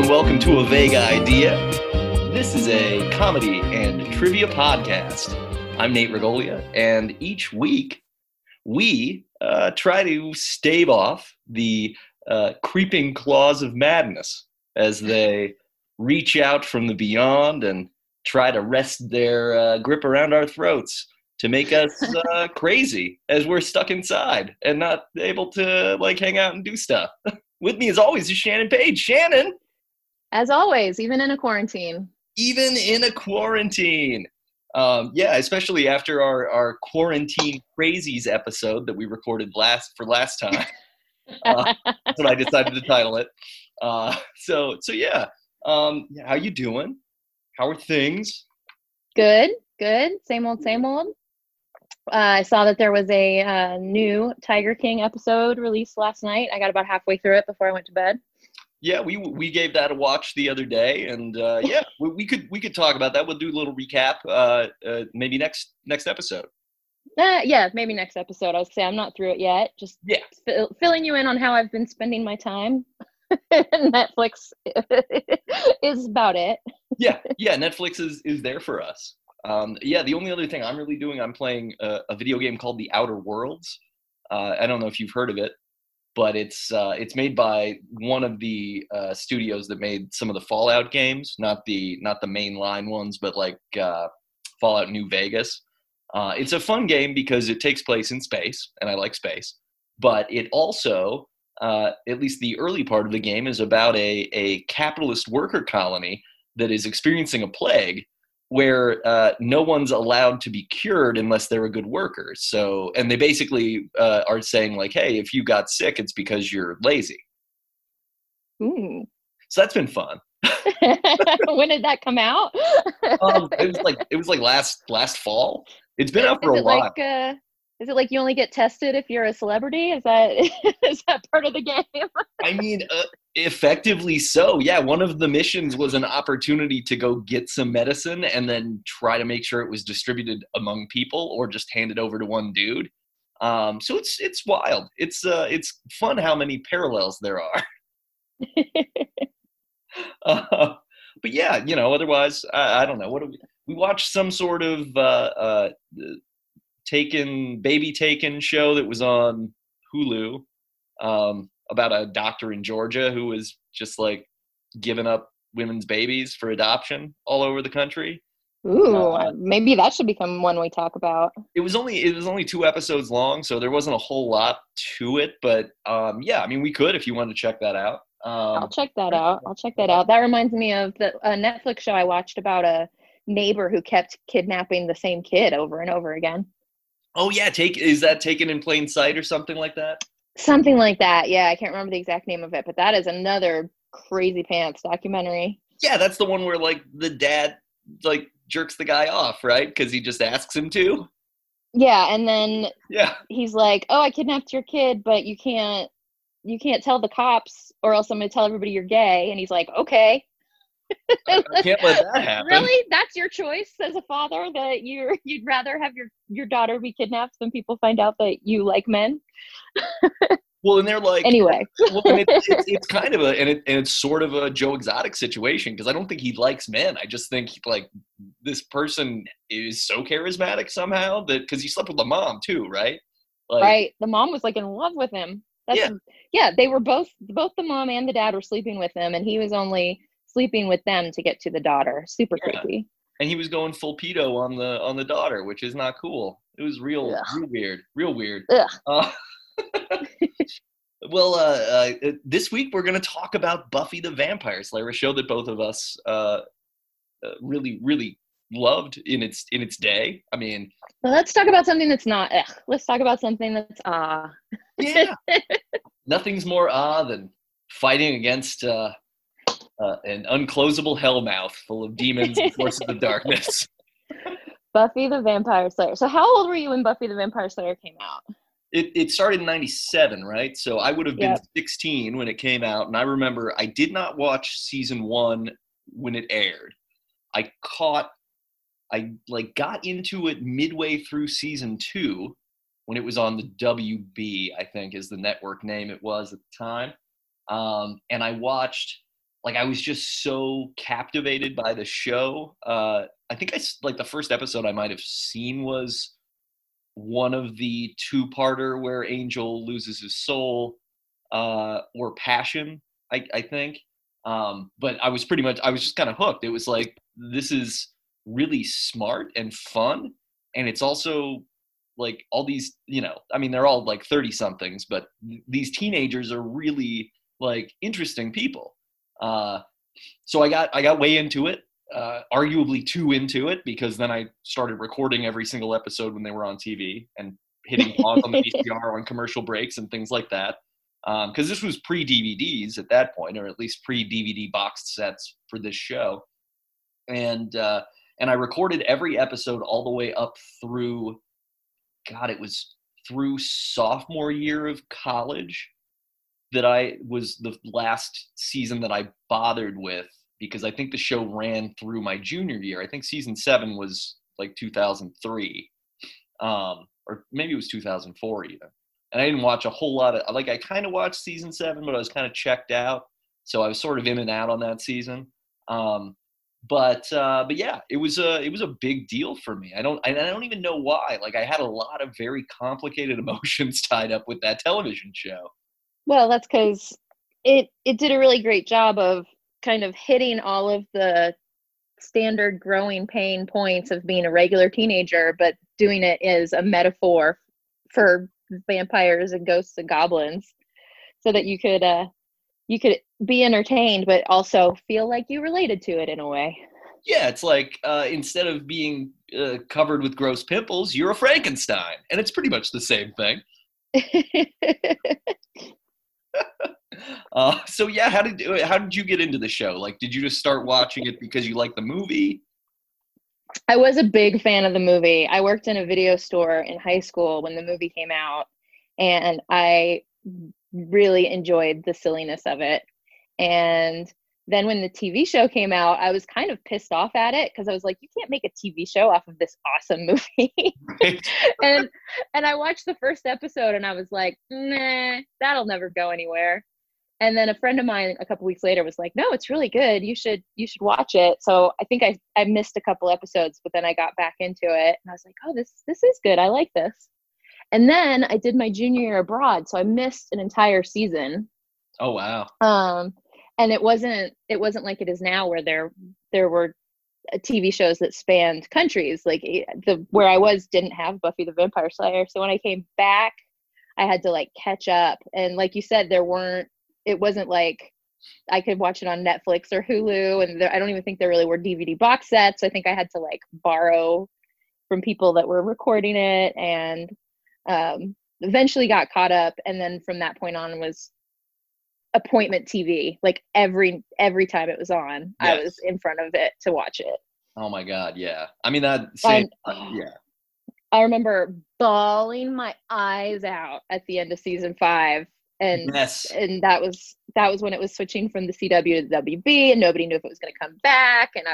and welcome to A Vague Idea. This is a comedy and trivia podcast. I'm Nate Regolia, and each week we try to stave off the creeping claws of madness as they reach out from the beyond and try to wrest their grip around our throats to make us crazy as we're stuck inside and not able to hang out and do stuff. With me as always is Shannon Page. Shannon! As always, even in a quarantine. Even in a quarantine. Yeah, especially after our quarantine crazies episode that we recorded last time. That's what I decided to title it. So yeah. How you doing? How are things? Good. Same old. I saw that there was a new Tiger King episode released last night. I got about halfway through it before I went to bed. Yeah, we gave that a watch the other day, and we could talk about that. We'll do a little recap, maybe next episode. Maybe next episode. I was saying I'm not through it yet. Just filling you in on how I've been spending my time. Netflix is about it. Yeah. Netflix is there for us. The only other thing I'm really doing, I'm playing a video game called The Outer Worlds. I don't know if you've heard of it, but it's made by one of the studios that made some of the Fallout games, not the mainline ones, but Fallout New Vegas. It's a fun game because it takes place in space, and I like space. But it also, at least the early part of the game, is about a capitalist worker colony that is experiencing a plague where no one's allowed to be cured unless they're a good worker. So, and they basically are saying hey, if you got sick, it's because you're lazy. Ooh. So that's been fun. When did that come out? It was last fall. It's been out for a while. Is it you only get tested if you're a celebrity? Is that part of the game? Effectively so, yeah. One of the missions was an opportunity to go get some medicine and then try to make sure it was distributed among people or just handed over to one dude. So it's wild. It's fun how many parallels there are. But yeah, otherwise, I don't know. What do we watched some sort of Taken show that was on Hulu. About a doctor in Georgia who was just giving up women's babies for adoption all over the country. Ooh, maybe that should become one we talk about. It was only 2 episodes long, so there wasn't a whole lot to it. But we could if you wanted to check that out. I'll check that out. That reminds me of the Netflix show I watched about a neighbor who kept kidnapping the same kid over and over again. Oh yeah, is that Taken in Plain Sight or something like that? Something like that, yeah. I can't remember the exact name of it, but that is another crazy pants documentary. Yeah, that's the one where the dad jerks the guy off, right? Because he just asks him to. Yeah, and then he's like, "Oh, I kidnapped your kid, but you can't tell the cops, or else I'm going to tell everybody you're gay." And he's like, "Okay." I can't let that happen. Really? That's your choice as a father, that you'd rather have your daughter be kidnapped than people find out that you like men? Well, and they're anyway. Well, it's kind of it's sort of a Joe Exotic situation, because I don't think he likes men. I just think this person is so charismatic somehow that, because he slept with the mom too, right? Right. The mom was in love with him. They were both the mom and the dad were sleeping with him, and he was only sleeping with them to get to the daughter. Super creepy. And he was going full pedo on the daughter, which is not cool. It was real weird. Well, this week we're going to talk about Buffy the Vampire Slayer, a show that both of us really, really loved in its day. I mean, let's talk about something that's not. Let's talk about something that's . Yeah, nothing's more than fighting against an unclosable hellmouth full of demons and forces of darkness. Buffy the Vampire Slayer. So, how old were you when Buffy the Vampire Slayer came out? It started in 97, right? So I would have been 16 when it came out. And I remember I did not watch season 1 when it aired. I got into it midway through season 2 when it was on the WB, I think is the network name it was at the time. And I watched like, I was just so captivated by the show. I think the first episode I might have seen was one of the two-parter where Angel loses his soul or passion, I think. But I was just kind of hooked. It was like, this is really smart and fun. And it's also like all these, they're all like 30 somethings, but these teenagers are really like interesting people. So I got way into it, arguably too into it, because then I started recording every single episode when they were on TV and hitting pause on the VCR on commercial breaks and things like that. Because this was pre-DVDs at that point, or at least pre-DVD boxed sets for this show. And I recorded every episode all the way up through, it was through sophomore year of college that I was the last season that I bothered with, because I think the show ran through my junior year. I think season 7 was like 2003, or maybe it was 2004 even. And I didn't watch a whole lot of, I kind of watched season 7, but I was kind of checked out. So I was sort of in and out on that season. But yeah, it was a big deal for me. I don't even know why. I had a lot of very complicated emotions tied up with that television show. Well, that's because it did a really great job of kind of hitting all of the standard growing pain points of being a regular teenager, but doing it as a metaphor for vampires and ghosts and goblins, so that you could be entertained but also feel like you related to it in a way. Yeah, it's like instead of being covered with gross pimples, you're a Frankenstein, and it's pretty much the same thing. So yeah, how did you get into the show? Did you just start watching it because you liked the movie? I was a big fan of the movie. I worked in a video store in high school when the movie came out, and I really enjoyed the silliness of it. And then when the TV show came out, I was kind of pissed off at it, because I was like, you can't make a TV show off of this awesome movie. Right. And I watched the first episode, and I was like, nah, that'll never go anywhere. And then a friend of mine a couple weeks later was like, no, it's really good. You should watch it. So I think I missed a couple episodes, but then I got back into it, and I was like, oh, this is good. I like this. And then I did my junior year abroad, so I missed an entire season. Oh, wow. And it wasn't like it is now, where there were TV shows that spanned countries. Where I was didn't have Buffy the Vampire Slayer. So when I came back, I had to catch up. And like you said, it wasn't like I could watch it on Netflix or Hulu, and I don't even think there really were DVD box sets. I think I had to borrow from people that were recording it, and eventually got caught up. And then from that point on was appointment TV. Every time it was on, yes, I was in front of it to watch it. Oh my God. Yeah. I mean, yeah. I remember bawling my eyes out at the end of season 5. And yes, and that was when it was switching from the CW to the WB, and nobody knew if it was going to come back. And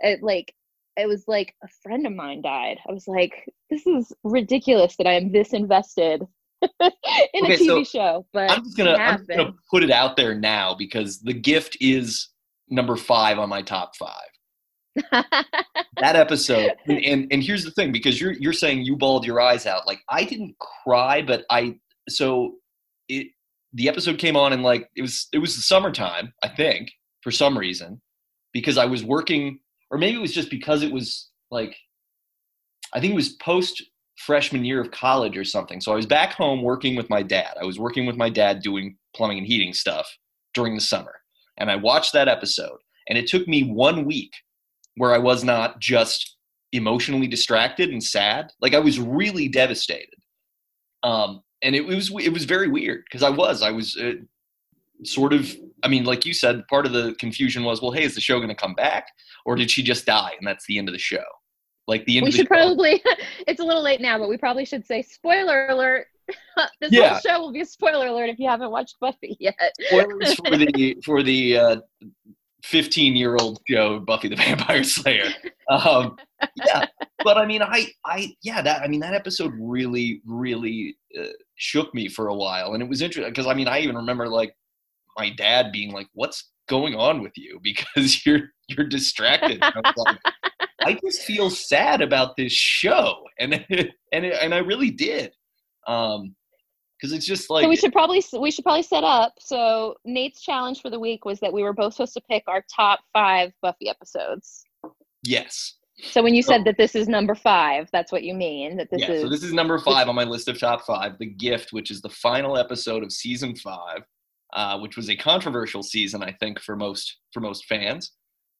it was like a friend of mine died. I was like, this is ridiculous that I am this invested in a TV show. But I'm just going to put it out there now, because The Gift is number 5 on my top 5. That episode, and here's the thing, because you're saying you bawled your eyes out. I didn't cry, but the episode came on, and it was the summertime, I think, for some reason, because I was working, or maybe it was just because it was I think it was post freshman year of college or something. So I was back home working with my dad. I was working with my dad doing plumbing and heating stuff during the summer. And I watched that episode, and it took me 1 week where I was not just emotionally distracted and sad. I was really devastated. And it was very weird, because I was sort of, like you said, part of the confusion was, well, hey, is the show going to come back, or did she just die and that's the end of the show? It's a little late now, but we probably should say spoiler alert. This whole show will be a spoiler alert if you haven't watched Buffy yet. Spoilers for the 15-year-old show Buffy the Vampire Slayer. Yeah. But that episode really, really shook me for a while. And it was interesting because I even remember my dad being like, what's going on with you? Because you're distracted. I was like, I just feel sad about this show. And I really did. Cause it's just like, so we should probably set up. So Nate's challenge for the week was that we were both supposed to pick our top 5 Buffy episodes. Yes. So when you said that this is number 5, that's what you mean? That this is. So this is number 5 on my list of top 5, The Gift, which is the final episode of season 5, which was a controversial season, I think, for most fans.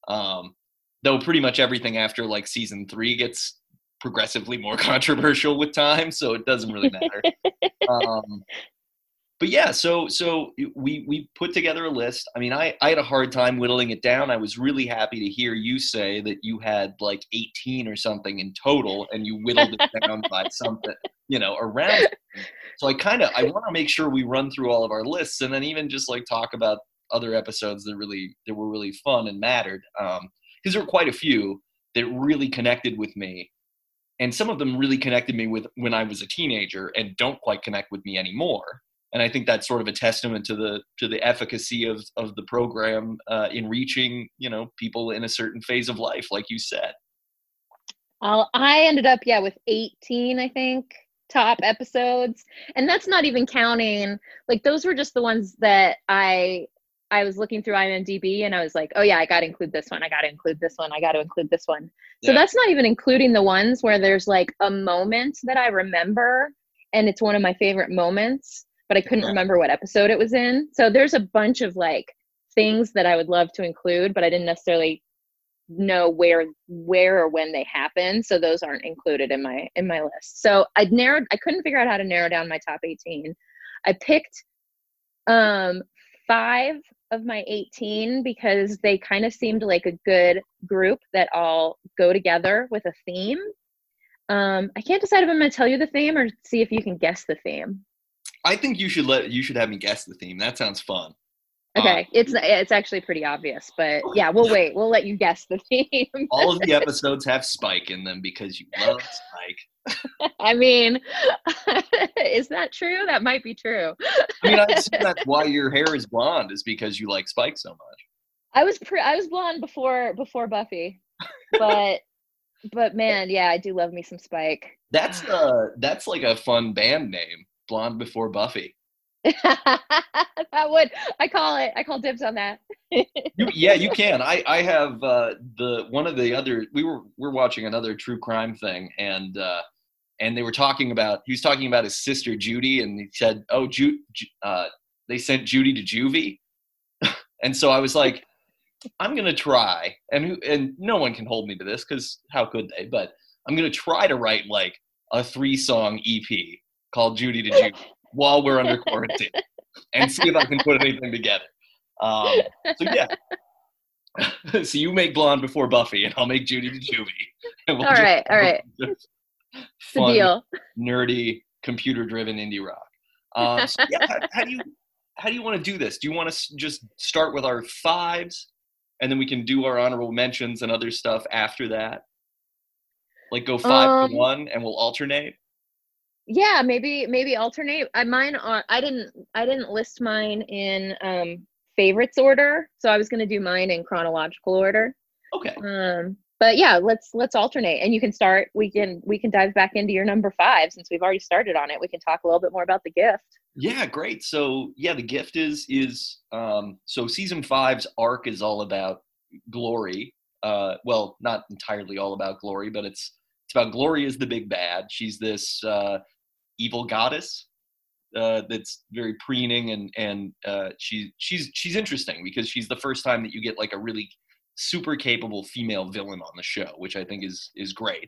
Though pretty much everything after like season 3 gets progressively more controversial with time, so it doesn't really matter. But yeah, so we put together a list. I mean, I had a hard time whittling it down. I was really happy to hear you say that you had like 18 or something in total, and you whittled it down by something, around. So I want to make sure we run through all of our lists, and then even just like talk about other episodes that were really fun and mattered. Because there were quite a few that really connected with me, and some of them really connected me with when I was a teenager and don't quite connect with me anymore. And I think that's sort of a testament to the efficacy of the program in reaching, people in a certain phase of life, like you said. I ended up, with 18, I think, top episodes. And that's not even counting, like, those were just the ones that I was looking through IMDb and I was like, oh yeah, I got to include this one. I got to include this one. I got to include this one. Yeah. So that's not even including the ones where there's like a moment that I remember and it's one of my favorite moments, but I couldn't remember what episode it was in. So there's a bunch of like things that I would love to include, but I didn't necessarily know where or when they happened. So those aren't included in my list. So I couldn't figure out how to narrow down my top 18. I picked 5 of my 18 because they kind of seemed like a good group that all go together with a theme. I can't decide if I'm going to tell you the theme or see if you can guess the theme. I think you should have me guess the theme. That sounds fun. Okay, it's actually pretty obvious, but yeah, we'll wait. We'll let you guess the theme. All of the episodes have Spike in them because you love Spike. I mean, is that true? That might be true. I mean, I assume that's why your hair is blonde, is because you like Spike so much. I was blonde before Buffy, but. But man, yeah, I do love me some Spike. That's like a fun band name. Blonde before Buffy. I call dibs on that. You can. I have we're watching another true crime thing and they were talking about his sister Judy, and he said, oh, they sent Judy to juvie. And so I was like, I'm going to try, and no one can hold me to this because how could they, but I'm going to try to write like a 3-song EP called Judy to Judy while we're under quarantine and see if I can put anything together. So you make Blonde before Buffy and I'll make Judy to Juvie. All right. It's a deal. Nerdy, computer-driven indie rock. How do you want to do this? Do you want to just start with our 5s and then we can do our honorable mentions and other stuff after that? Like go 5 to 1 and we'll alternate? Yeah, maybe alternate. I didn't list mine in favorites order, so I was going to do mine in chronological order. Okay. But yeah, let's alternate, and you can start. We can dive back into your number 5 since we've already started on it. We can talk a little bit more about The Gift. Yeah, great. So yeah, The Gift is season 5's arc is all about Glory. Well, not entirely all about Glory, but it's about Glory as the big bad. She's this evil goddess that's very preening, and she's interesting because she's the first time that you get like a really super capable female villain on the show, which I think is great.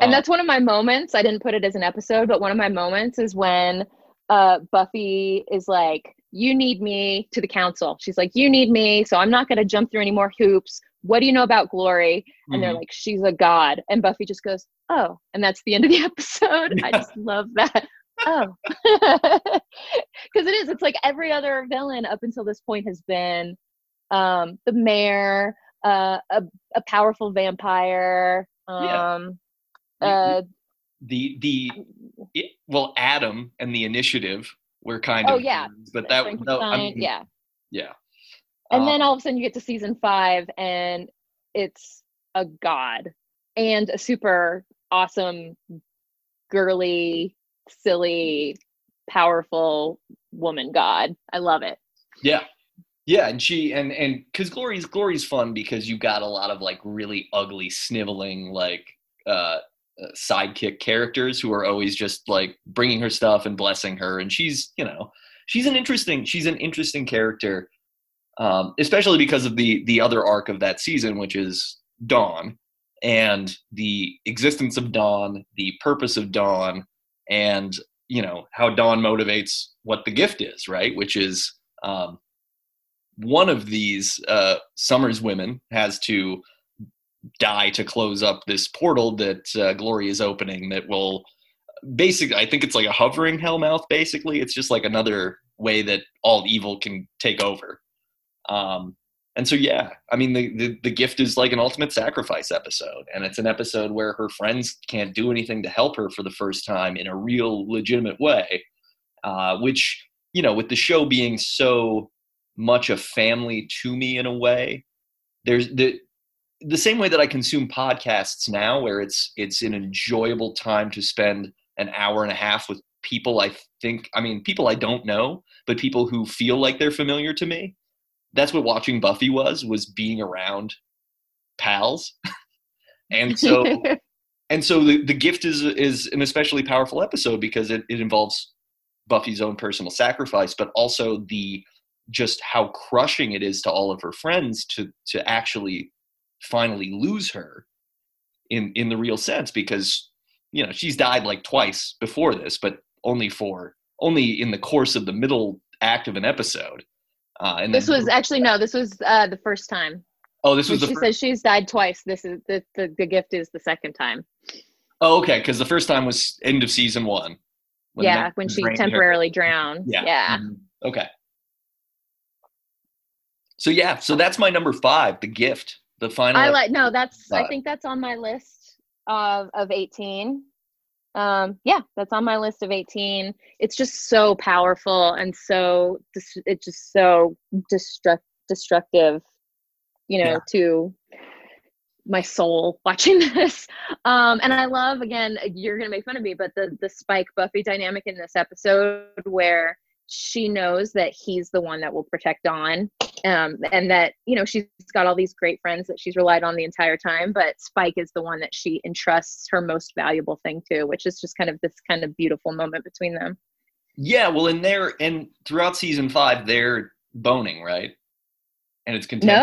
And that's one of my moments. I didn't put it as an episode, but one of my moments is when Buffy is like, you need me, to the council. She's like, you need me, so I'm not going to jump through any more hoops. What do you know about Glory? And they're like, she's a god. And Buffy just goes, oh. And that's the end of the episode. Yeah. I just love that. Oh. Because it's like every other villain up until this point has been the mayor, a powerful vampire. Adam and the Initiative were kind of. Oh yeah. But that was. Yeah. And then all of a sudden you get to season 5 and it's a god and a super awesome, girly, silly, powerful woman god. I love it. Yeah. Yeah, and she and because Glory's fun because you got a lot of like really ugly, sniveling like sidekick characters who are always just like bringing her stuff and blessing her, and she's, you know, she's an interesting character, especially because of the other arc of that season, which is Dawn and the existence of Dawn, the purpose of Dawn, and you know how Dawn motivates what the gift is, right? Which is one of these Summers women has to die to close up this portal that Glory is opening that will basically, I think it's like a hovering hellmouth basically. It's just like another way that all evil can take over. And so, yeah, I mean, the gift is like an ultimate sacrifice episode. And it's an episode where her friends can't do anything to help her for the first time in a real legitimate way, which, you know, with the show being so much a family to me in a way, there's the same way that I consume podcasts now, where it's an enjoyable time to spend an hour and a half with people people I don't know, but people who feel like they're familiar to me. That's what watching Buffy was being around pals. and so the gift is an especially powerful episode because it involves Buffy's own personal sacrifice, but also the just how crushing it is to all of her friends to actually finally lose her in the real sense, because, you know, she's died like twice before this, but only in the course of the middle act of an episode. And this was actually, no, this was the first time. Oh, this was she says she's died twice. This is the gift is the second time. Oh, okay. 'Cause the first time was end of season 1. When she temporarily drowned. Yeah. Mm-hmm. Okay. So yeah, so that's my number 5, The Gift, the final. I think that's on my list of 18. That's on my list of 18. It's just so powerful and so it's just so destructive, you know, to my soul watching this. And I love, again, you're gonna make fun of me, but the Spike Buffy dynamic in this episode where she knows that he's the one that will protect Dawn. And that, you know, she's got all these great friends that she's relied on the entire time, but Spike is the one that she entrusts her most valuable thing to, which is just kind of this kind of beautiful moment between them. Yeah. Well, and throughout season 5, they're boning, right? And it's continued.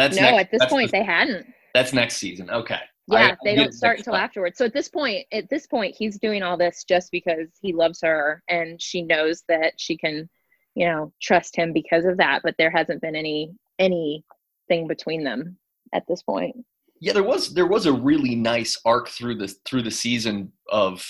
They hadn't. That's next season. Okay. Yeah. They don't start until afterwards. So at this point, he's doing all this just because he loves her and she knows that she can, you know, trust him because of that, but there hasn't been anything between them at this point. Yeah, there was a really nice arc through the season of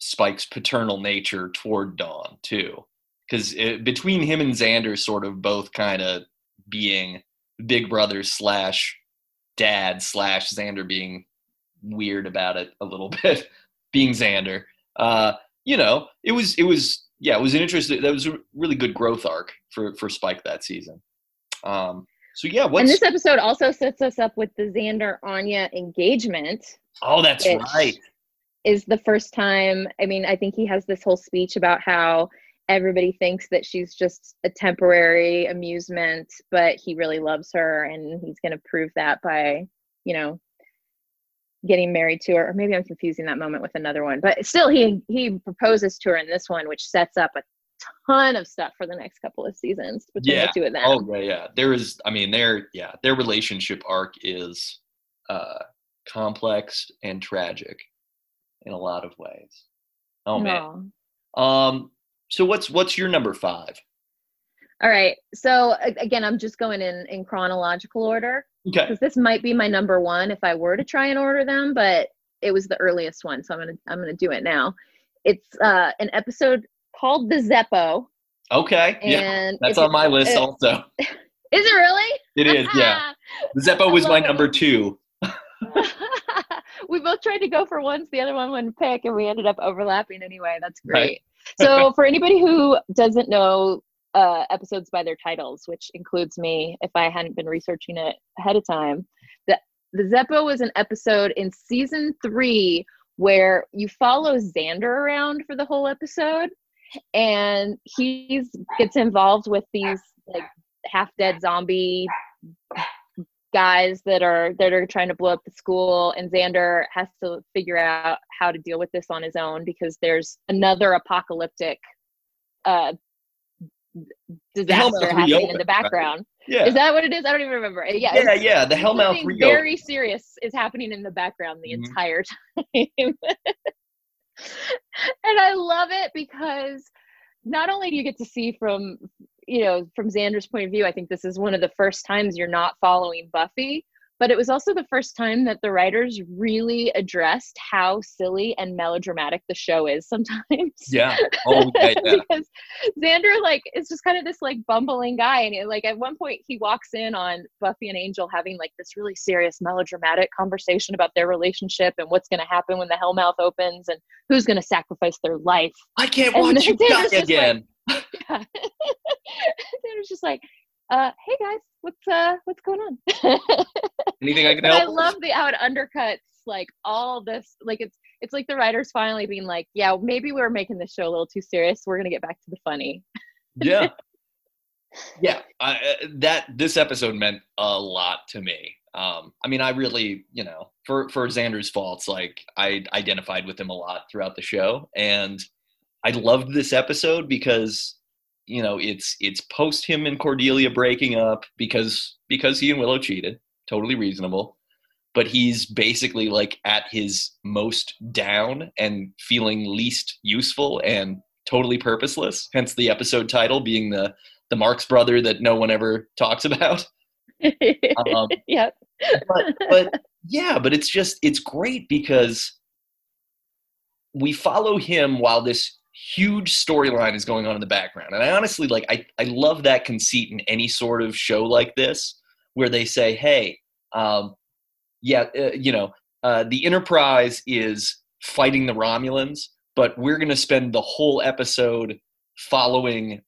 Spike's paternal nature toward Dawn too, because between him and Xander, sort of both kind of being big brother / dad / Xander being weird about it a little bit, being Xander. You know, it was. Yeah, it was an interesting. That was a really good growth arc for Spike that season. And this episode also sets us up with the Xander Anya engagement. Oh, that's right. Is the first time. I mean, I think he has this whole speech about how everybody thinks that she's just a temporary amusement, but he really loves her, and he's going to prove that by, you know, getting married to her. Or maybe I'm confusing that moment with another one, but still he proposes to her in this one, which sets up a ton of stuff for the next couple of seasons between the two of them. Oh yeah, yeah. Their relationship arc is complex and tragic in a lot of ways. Oh man. So what's your number 5? All right. So again, I'm just going in chronological order. Okay. Because this might be my number 1 if I were to try and order them, but it was the earliest one, so I'm gonna do it now. It's an episode called The Zeppo. Okay. Yeah. That's on my list also. Is it really? It is. Yeah. The Zeppo was my number 2. We both tried to go for once, the other one wouldn't pick, and we ended up overlapping anyway. That's great. Right. So for anybody who doesn't know episodes by their titles, which includes me if I hadn't been researching it ahead of time. The Zeppo was an episode in season 3 where you follow Xander around for the whole episode, and he gets involved with these like half-dead zombie guys that are trying to blow up the school, and Xander has to figure out how to deal with this on his own because there's another apocalyptic disaster happening in the background. Yeah. Is that what it is? I don't even remember. Yeah. The Hellmouth Reopened. Very serious is happening in the background the entire time. And I love it because not only do you get to see from Xander's point of view, I think this is one of the first times you're not following Buffy, but it was also the first time that the writers really addressed how silly and melodramatic the show is sometimes. Yeah. Oh, yeah. Because Xander, is just kind of this, bumbling guy. And, at one point he walks in on Buffy and Angel having, this really serious melodramatic conversation about their relationship and what's going to happen when the Hellmouth opens and who's going to sacrifice their life. I can't watch you die again. Xander's just like... hey guys, what's going on? Anything I can help? I love how it undercuts all this. It's like the writers finally being like, yeah, maybe we were making this show a little too serious. We're gonna get back to the funny. Yeah, yeah. This episode meant a lot to me. I really, for Xander's faults, I identified with him a lot throughout the show, and I loved this episode because. It's post him and Cordelia breaking up because he and Willow cheated. Totally reasonable. But he's basically at his most down and feeling least useful and totally purposeless. Hence the episode title being the Marx brother that no one ever talks about. Yep. but it's great because we follow him while this huge storyline is going on in the background. And I honestly, I love that conceit in any sort of show like this, where they say, hey, the Enterprise is fighting the Romulans, but we're going to spend the whole episode following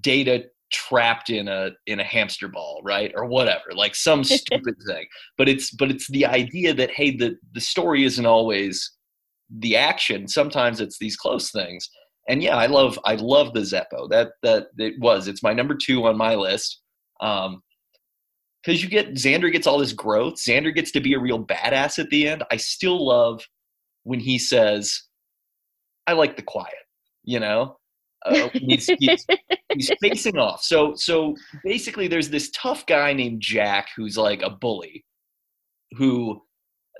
Data trapped in a hamster ball, right? Or whatever, some stupid thing. But it's the idea that, hey, the story isn't always the action. Sometimes it's these close things. And yeah, I love the Zeppo. It's my number 2 on my list. Cause Xander gets all this growth. Xander gets to be a real badass at the end. I still love when he says, I like the quiet, he's facing off. So basically there's this tough guy named Jack, who's a bully, who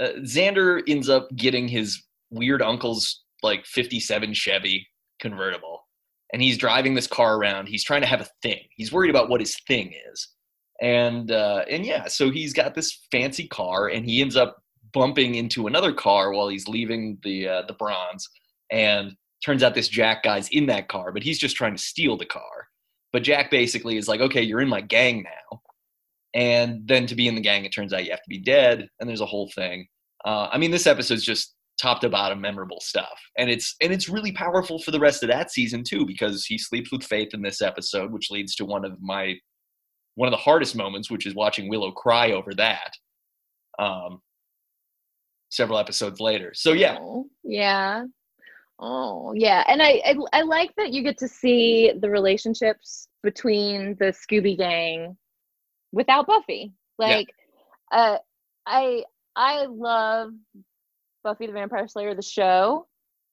Xander ends up getting his weird uncle's 57 Chevy convertible, and he's driving this car around. He's trying to have a thing. He's worried about what his thing is, and so he's got this fancy car, and he ends up bumping into another car while he's leaving the Bronze, and turns out this Jack guy's in that car, but he's just trying to steal the car. But Jack basically is okay, you're in my gang now, and then to be in the gang, it turns out you have to be dead, and there's a whole thing. This episode's just top to bottom memorable stuff, and it's really powerful for the rest of that season too, because he sleeps with Faith in this episode, which leads to one of the hardest moments, which is watching Willow cry over that several episodes later. So yeah. And I like that you get to see the relationships between the Scooby gang without Buffy. I love Buffy the Vampire Slayer, the show.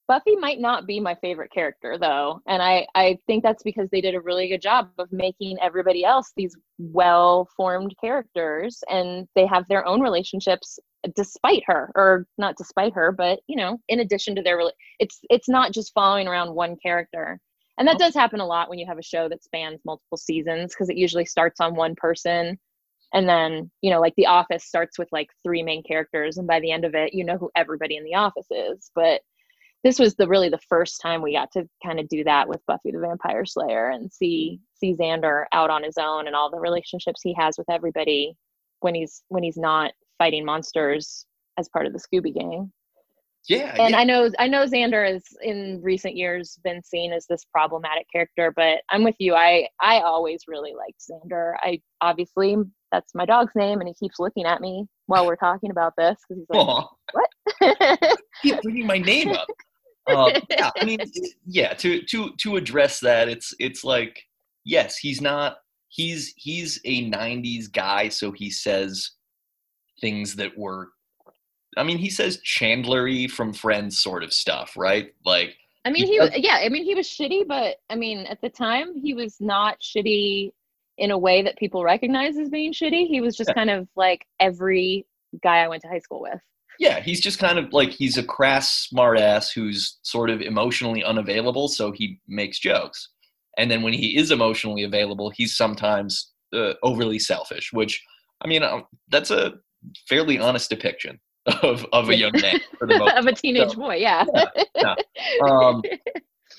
Buffy might not be my favorite character, though. And I think that's because they did a really good job of making everybody else these well-formed characters, and they have their own relationships despite her, or not despite her, but, in addition to it's not just following around one character. And that does happen a lot when you have a show that spans multiple seasons, because it usually starts on one person. And then, The Office starts with 3 main characters, and by the end of it, who everybody in the office is. But this was the first time we got to kind of do that with Buffy the Vampire Slayer and see Xander out on his own and all the relationships he has with everybody when he's not fighting monsters as part of the Scooby gang. Yeah. And yeah. I know Xander has in recent years been seen as this problematic character, but I'm with you. I always really liked Xander. I obviously, that's my dog's name, and he keeps looking at me while we're talking about this because he's like, aww. What? Keep bringing my name up. To address that, it's like, yes, he's a 90s guy, so he says things that were, I mean, he says Chandler-y from Friends sort of stuff, right? Like, I mean, he was shitty, but I mean, at the time he was not shitty in a way that people recognize as being shitty. He was just kind of like every guy I went to high school with. Yeah, he's just kind of like, he's a crass smartass who's sort of emotionally unavailable, so he makes jokes. And then when he is emotionally available, he's sometimes overly selfish, which, I mean, that's a fairly honest depiction of a young man. For the most of a teenage boy, yeah.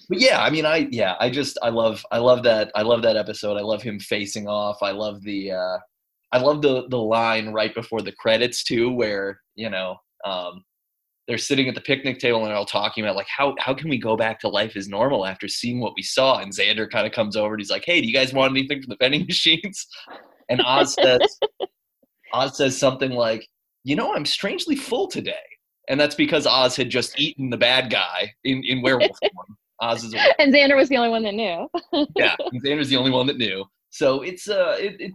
But yeah, I mean, I love that episode. I love him facing off. I love the line right before the credits too, where, you know, they're sitting at the picnic table and they're all talking about like, how can we go back to life as normal after seeing what we saw? And Xander kind of comes over and he's like, hey, do you guys want anything from the vending machines? And Oz says something like, you know, I'm strangely full today. And that's because Oz had just eaten the bad guy in werewolf form. Oz is a werewolf. And Xander was the only one that knew. Yeah, Xander's the only one that knew. So it's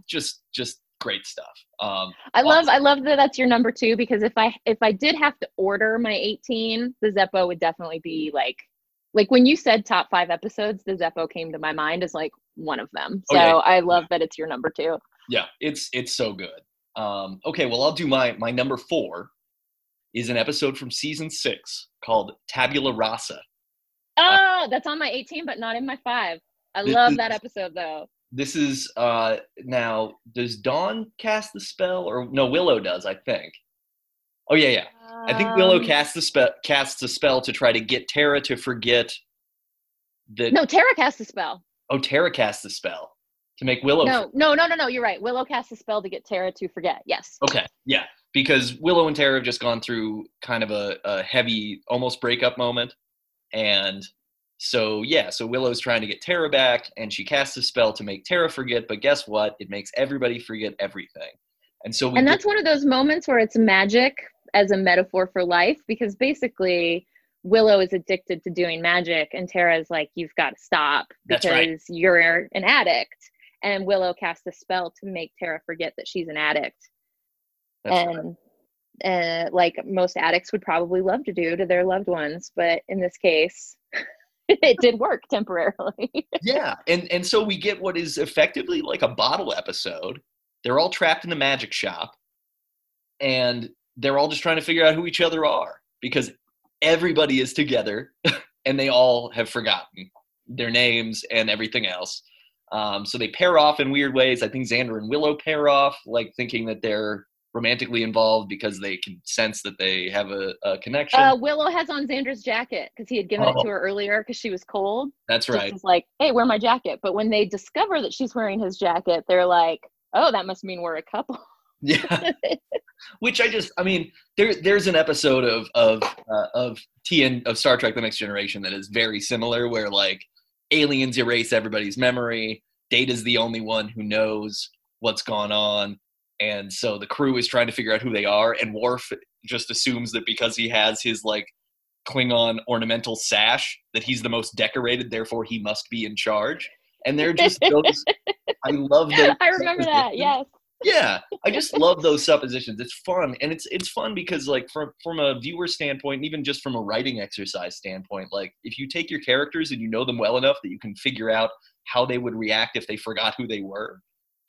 just great stuff. I love that that's your number two, because if I did have to order my 18, the Zeppo would definitely be like when you said top 5 episodes, the Zeppo came to my mind as like one of them. So I love that it's your number two. Yeah, it's so good. Okay, well, I'll do my number 4 is an episode from season 6 called Tabula Rasa. Oh, that's on my 18, but not in my 5. I love that episode though. This is, now, does Dawn cast the spell? Or no, Willow does, I think. Oh, yeah. I think Willow casts the spell to try to get Tara to forget that... No, Tara casts the spell. Oh, Tara casts the spell to make Willow... No, you're right. Willow casts the spell to get Tara to forget, yes. Okay, yeah, because Willow and Tara have just gone through kind of a heavy, almost breakup moment, and... So Willow's trying to get Tara back, and she casts a spell to make Tara forget, but guess what? It makes everybody forget everything. And that's one of those moments where it's magic as a metaphor for life, because basically Willow is addicted to doing magic, and Tara's like, you've got to stop because you're an addict. And Willow casts a spell to make Tara forget that she's an addict. Like most addicts would probably love to do to their loved ones, but in this case... it did work temporarily. Yeah, and so we get what is effectively like a bottle episode. They're all trapped in the magic shop, and they're all just trying to figure out who each other are, because everybody is together, and they all have forgotten their names and everything else. So they pair off in weird ways. I think Xander and Willow pair off, like thinking that they're romantically involved because they can sense that they have a connection. Willow has on Xander's jacket because he had given it to her earlier because she was cold. That's right. She's like, hey, wear my jacket. But when they discover that she's wearing his jacket, they're like, oh, that must mean we're a couple. Yeah. Which there's an episode of Star Trek: The Next Generation that is very similar, where like aliens erase everybody's memory. Data's the only one who knows what's gone on. And so the crew is trying to figure out who they are, and Worf just assumes that because he has his, like, Klingon ornamental sash, that he's the most decorated, therefore he must be in charge. And they're just those... I love those... I remember that, yes. Yeah, I just love those suppositions. It's fun, and it's fun because, like, from a viewer standpoint, and even just from a writing exercise standpoint, like, if you take your characters and you know them well enough that you can figure out how they would react if they forgot who they were,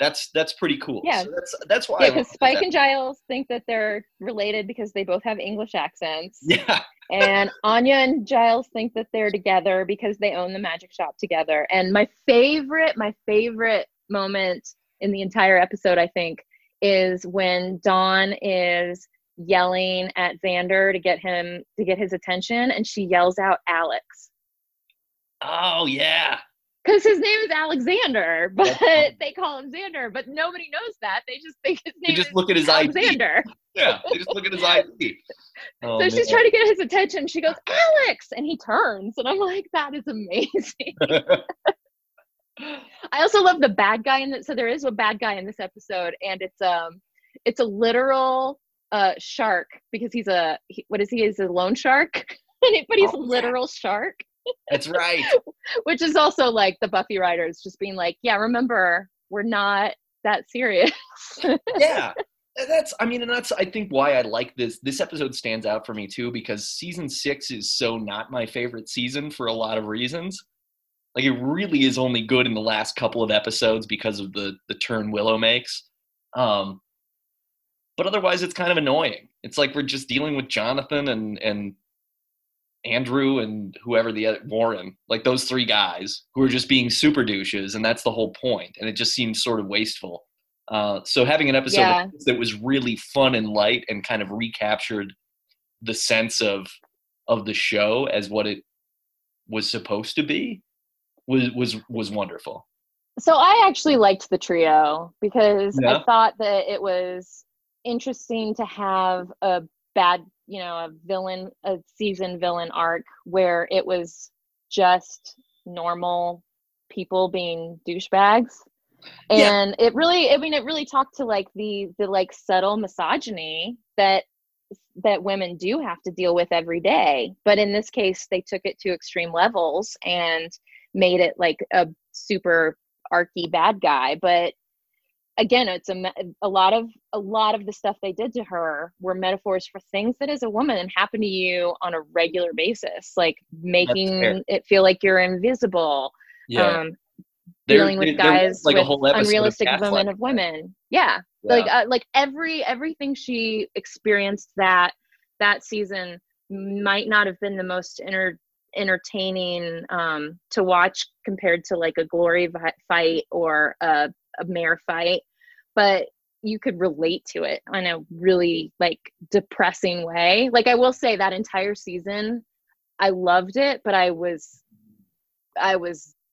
that's pretty cool. Yeah, so that's why. Yeah, because Spike and Giles think that they're related because they both have English accents. Yeah. And Anya and Giles think that they're together because they own the magic shop together. And my favorite moment in the entire episode, I think, is when Dawn is yelling at Xander to get his attention, and she yells out Alex. Oh yeah. because his name is Alexander, but they call him Xander, but nobody knows that. They just think his name is look at his Alexander. ID. Yeah, they just look at his ID. Oh, so man. She's trying to get his attention. She goes, Alex! And he turns. And I'm like, that is amazing. I also love the bad guy in this. So there is a bad guy in this episode, and it's a literal shark, because he's a loan shark, but he's a literal shark. That's right. Which is also like the Buffy writers just being like, yeah, remember, we're not that serious. Yeah. That's I think why I like this. This episode stands out for me too, because season 6 is so not my favorite season for a lot of reasons. Like, it really is only good in the last couple of episodes because of the turn Willow makes. But otherwise, it's kind of annoying. It's like we're just dealing with Jonathan and Andrew and whoever the other, Warren, like those three guys who are just being super douches, and that's the whole point. And it just seems sort of wasteful. So having an episode that was really fun and light and kind of recaptured the sense of the show as what it was supposed to be was wonderful. So I actually liked the trio, because I thought that it was interesting to have a bad, a season villain arc where it was just normal people being douchebags. And it really talked to like the like subtle misogyny that women do have to deal with every day. But in this case, they took it to extreme levels and made it like a super archy bad guy. But again, it's a lot of the stuff they did to her were metaphors for things that as a woman happen to you on a regular basis, like making it feel like you're invisible. Yeah. Dealing with guys like with a whole unrealistic women of women. Yeah. Like everything she experienced that season might not have been the most entertaining to watch compared to like a Glory fight or a Mare fight, but you could relate to it in a really like depressing way. Like, I will say that entire season, I loved it, but I was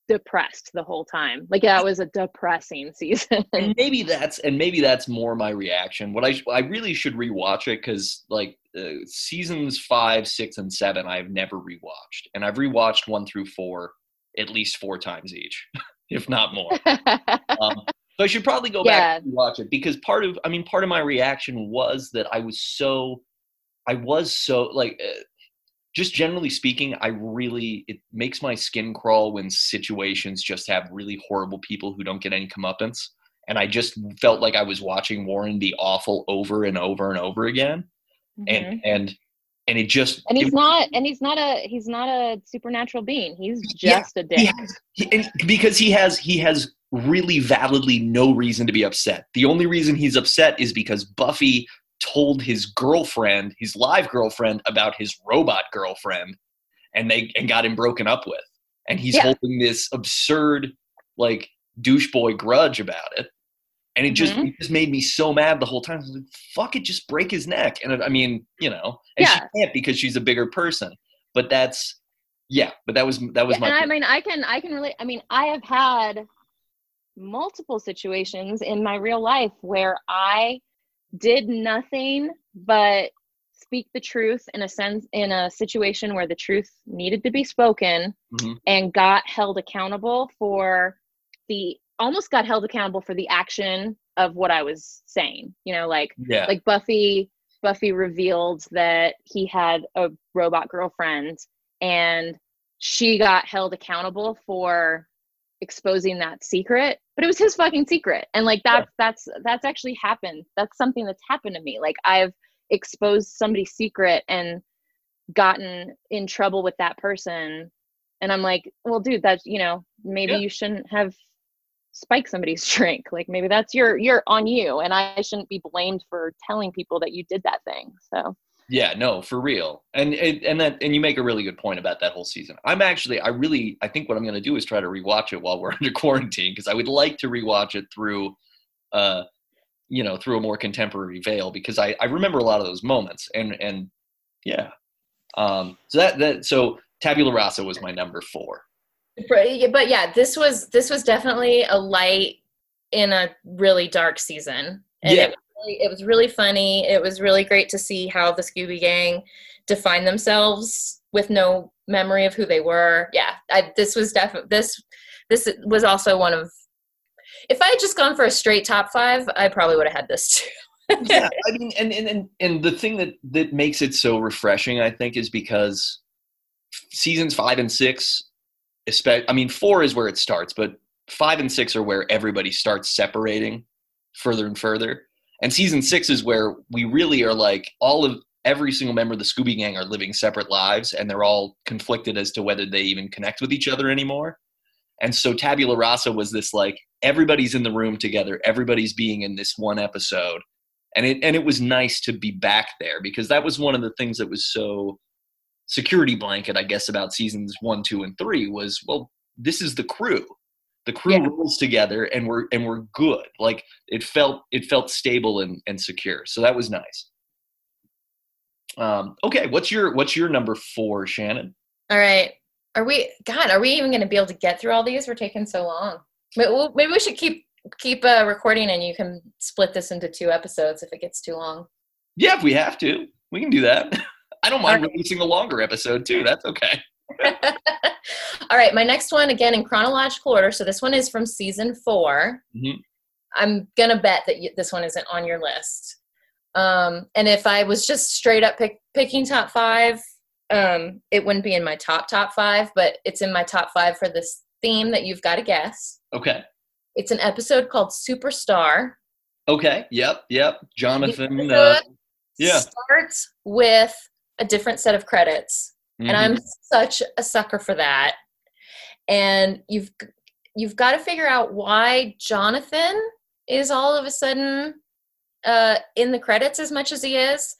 depressed the whole time. Like, that was a depressing season. And maybe that's more my reaction. What I really should rewatch it, because like seasons 5, 6, and 7 I've never rewatched, and I've rewatched 1 through 4 at least 4 times each, if not more. So I should probably go back and watch it, because part of my reaction was that I was so like. Just generally speaking, it makes my skin crawl when situations just have really horrible people who don't get any comeuppance. And I just felt like I was watching Warren be awful over and over and over again. Mm-hmm. And it just, and he's not a supernatural being. He's just a dick. Because he has really validly no reason to be upset. The only reason he's upset is because Buffy told his girlfriend, his live girlfriend, about his robot girlfriend, and got him broken up with. And he's holding this absurd, like, douche boy grudge about it. And it just made me so mad the whole time. I was like, fuck it, just break his neck. And she can't, because she's a bigger person. But that was my point. I can relate. I have had multiple situations in my real life where I did nothing but speak the truth in a situation where the truth needed to be spoken, and got held accountable for the action of what I was saying. Like Buffy revealed that he had a robot girlfriend, and she got held accountable for exposing that secret, but it was his fucking secret. And like that's actually happened. That's something that's happened to me. Like, I've exposed somebody's secret and gotten in trouble with that person, and I'm like, well, dude, that's you shouldn't have spiked somebody's drink. Like, maybe that's you're on you, and I shouldn't be blamed for telling people that you did that thing. So yeah, no, for real. And you make a really good point about that whole season. I think what I'm going to do is try to rewatch it while we're under quarantine, because I would like to rewatch it through, through a more contemporary veil, because I remember a lot of those moments. So Tabula Rasa was my number 4. But yeah, this was definitely a light in a really dark season. And yeah. It was really funny. It was really great to see how the Scooby Gang defined themselves with no memory of who they were. Yeah, this was also one of. If I had just gone for a straight top five, I probably would have had this too. Yeah, I mean, and the thing that makes it so refreshing, I think, is because seasons 5 and 6, I mean, 4 is where it starts, but 5 and 6 are where everybody starts separating further and further. And season 6 is where we really are like every single member of the Scooby Gang are living separate lives, and they're all conflicted as to whether they even connect with each other anymore. And so Tabula Rasa was this like everybody's in the room together, everybody's being in this one episode. And it was nice to be back there, because that was one of the things that was so security blanket, I guess, about seasons 1, 2, and 3 was, well, this is the crew. The crew rolls together and we're good. Like it felt stable and secure. So that was nice. Okay, what's your number 4, Shannon? All right. Are we even going to be able to get through all these? We're taking so long. Maybe we should keep recording, and you can split this into 2 episodes if it gets too long. Yeah, if we have to, we can do that. I don't mind releasing a longer episode too. That's okay. All right, my next one, again in chronological order. So this one is from season 4. Mm-hmm. I'm going to bet that this one isn't on your list. And if I was just straight up picking top 5, it wouldn't be in my top 5, but it's in my top 5 for this theme that you've got to guess. Okay. It's an episode called Superstar. Okay. Yep. Jonathan. Starts with a different set of credits, mm-hmm. and I'm such a sucker for that. And you've got to figure out why Jonathan is all of a sudden in the credits as much as he is.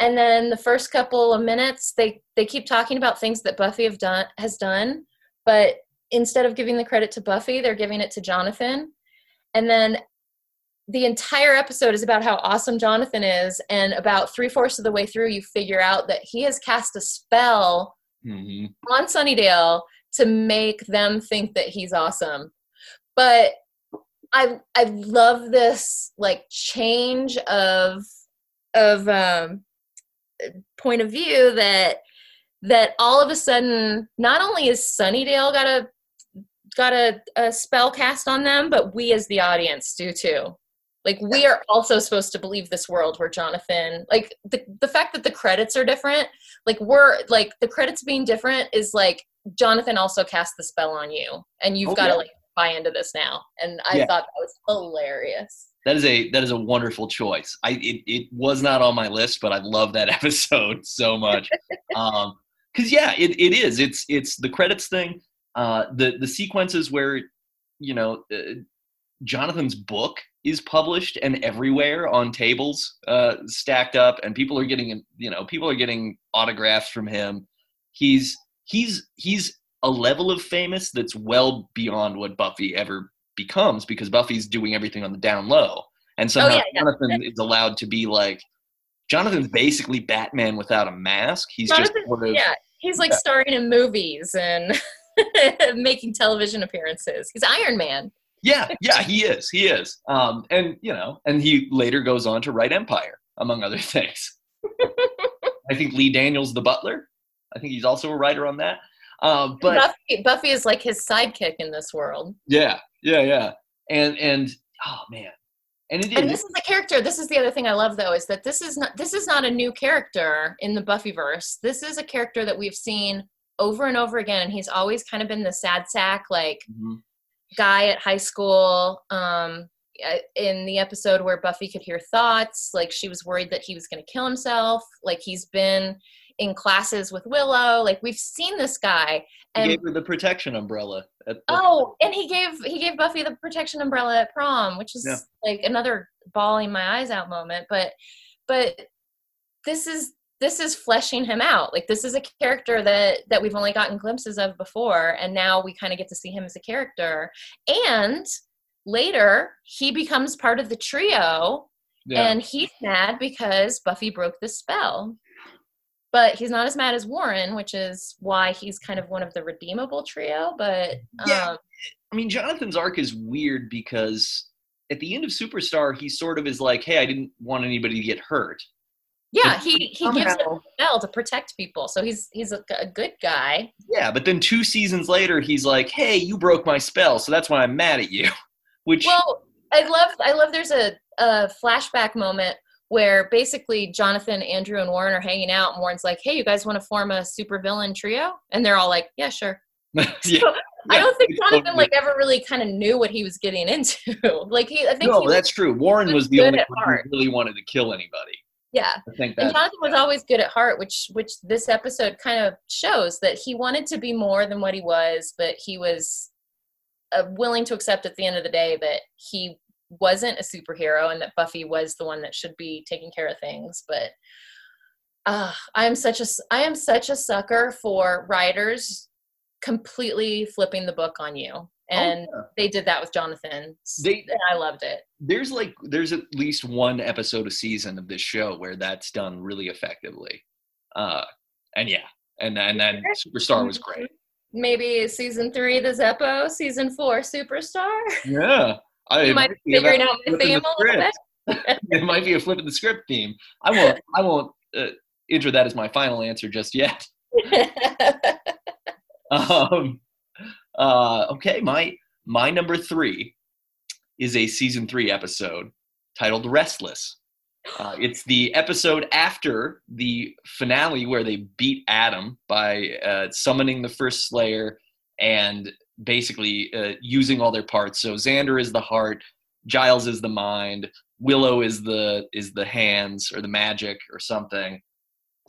And then the first couple of minutes, they keep talking about things that Buffy has done, but instead of giving the credit to Buffy, they're giving it to Jonathan. And then the entire episode is about how awesome Jonathan is, and about 3/4 of the way through, you figure out that he has cast a spell mm-hmm. on Sunnydale to make them think that he's awesome. But I love this like change of point of view that all of a sudden not only is Sunnydale got a spell cast on them, but we as the audience do too. Like we are also supposed to believe this world where Jonathan, like the fact that the credits are different, like we're like the credits being different is like Jonathan also cast the spell on you, and you've got to like buy into this now. And I thought that was hilarious. That is a wonderful choice. It was not on my list, but I love that episode so much. Because it is. It's the credits thing. The sequences where, you know, Jonathan's book is published and everywhere on tables stacked up, and people are getting autographs from him. He's a level of famous that's well beyond what Buffy ever becomes, because Buffy's doing everything on the down low, and somehow Jonathan is allowed to be like, Jonathan's basically Batman without a mask. He's starring in movies and making television appearances. He's Iron Man. He is. And he later goes on to write Empire, among other things. I think Lee Daniels the Butler, I think he's also a writer on that. But Buffy is like his sidekick in this world. Yeah. And oh man. And this is the character. This is the other thing I love though, is that this is not a new character in the Buffyverse. This is a character that we've seen over and over again, and he's always kind of been the sad sack like mm-hmm. guy at high school. In the episode where Buffy could hear thoughts, like she was worried that he was going to kill himself. Like he's been in classes with Willow. Like we've seen this guy. And he gave her the protection umbrella. And he gave Buffy the protection umbrella at prom, which is like another bawling my eyes out moment. But this is fleshing him out. Like this is a character that we've only gotten glimpses of before, and now we kind of get to see him as a character. And later he becomes part of the trio, and he's mad because Buffy broke the spell. But he's not as mad as Warren, which is why he's kind of one of the redeemable trio. But yeah, I mean, Jonathan's arc is weird because at the end of Superstar, he sort of is like, hey, I didn't want anybody to get hurt. Yeah, he gives it a bell to protect people, so he's a good guy. Yeah, but then 2 seasons later, he's like, hey, you broke my spell, so that's why I'm mad at you. Which, well, I love there's a flashback moment where basically Jonathan, Andrew, and Warren are hanging out, and Warren's like, hey, you guys want to form a supervillain trio? And they're all like, yeah, sure. Yeah. So, yeah, I don't think Jonathan ever really kind of knew what he was getting into. That's true. Warren was the only one who really wanted to kill anybody. Yeah, and Jonathan was always good at heart, which this episode kind of shows that he wanted to be more than what he was, but he was willing to accept at the end of the day that he wasn't a superhero and that Buffy was the one that should be taking care of things. But I am such a sucker for writers completely flipping the book on you. And they did that with Jonathan. And I loved it. There's at least one episode a season of this show where that's done really effectively. And then Superstar was great. Maybe season 3, The Zeppo. Season 4, Superstar. Yeah. You might be figuring out my theme a little bit. It might be a flip of the script theme. I won't enter that as my final answer just yet. Okay, my number 3 is a season 3 episode titled Restless. It's the episode after the finale where they beat Adam by summoning the first Slayer and basically using all their parts. So Xander is the heart, Giles is the mind, Willow is the hands or the magic or something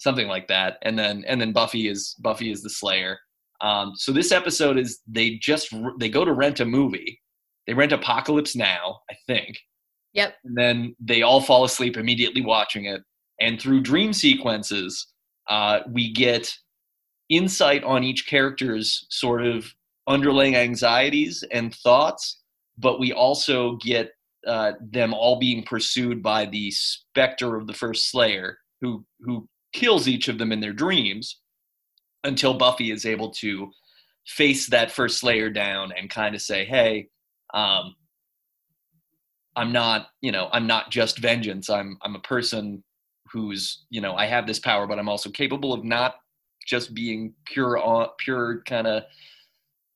like that, and then Buffy is the Slayer. So this episode is they go to rent a movie. They rent Apocalypse Now, I think. Yep. And then they all fall asleep immediately watching it. And through dream sequences, we get insight on each character's sort of underlying anxieties and thoughts. But we also get them all being pursued by the specter of the first Slayer, who kills each of them in their dreams, until Buffy is able to face that first Slayer down and kind of say, hey, I'm not just vengeance. I'm a person who's, I have this power, but I'm also capable of not just being pure kind of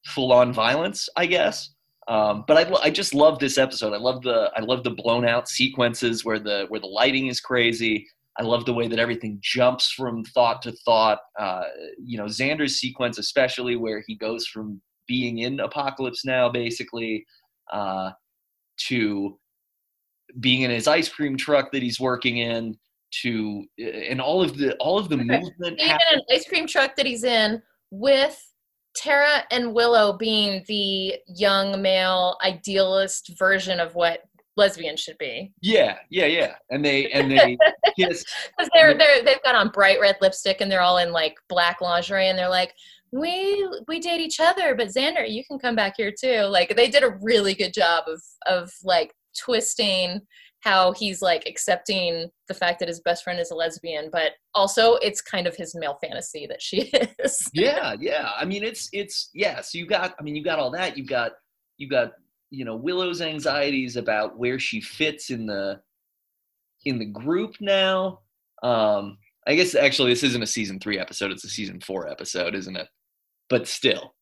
full-on violence, I guess. But I just love this episode. I love the blown out sequences where the lighting is crazy. I love the way that everything jumps from thought to thought. Xander's sequence, especially where he goes from being in Apocalypse Now, basically, to being in his ice cream truck that he's working in, and all of the movement. Even an ice cream truck that he's in with Tara and Willow being the young male idealist version of what lesbian should be. Yeah. And they kiss. Because they've got on bright red lipstick and they're all in like black lingerie and they're like, we date each other, but Xander, you can come back here too. Like they did a really good job of like twisting how he's like accepting the fact that his best friend is a lesbian, but also it's kind of his male fantasy that she is. Yeah. I mean, it's yeah. So you got all that. You got Willow's anxieties about where she fits in the group now. I guess actually this isn't a season 3 episode, it's a season 4 episode, isn't it? But still,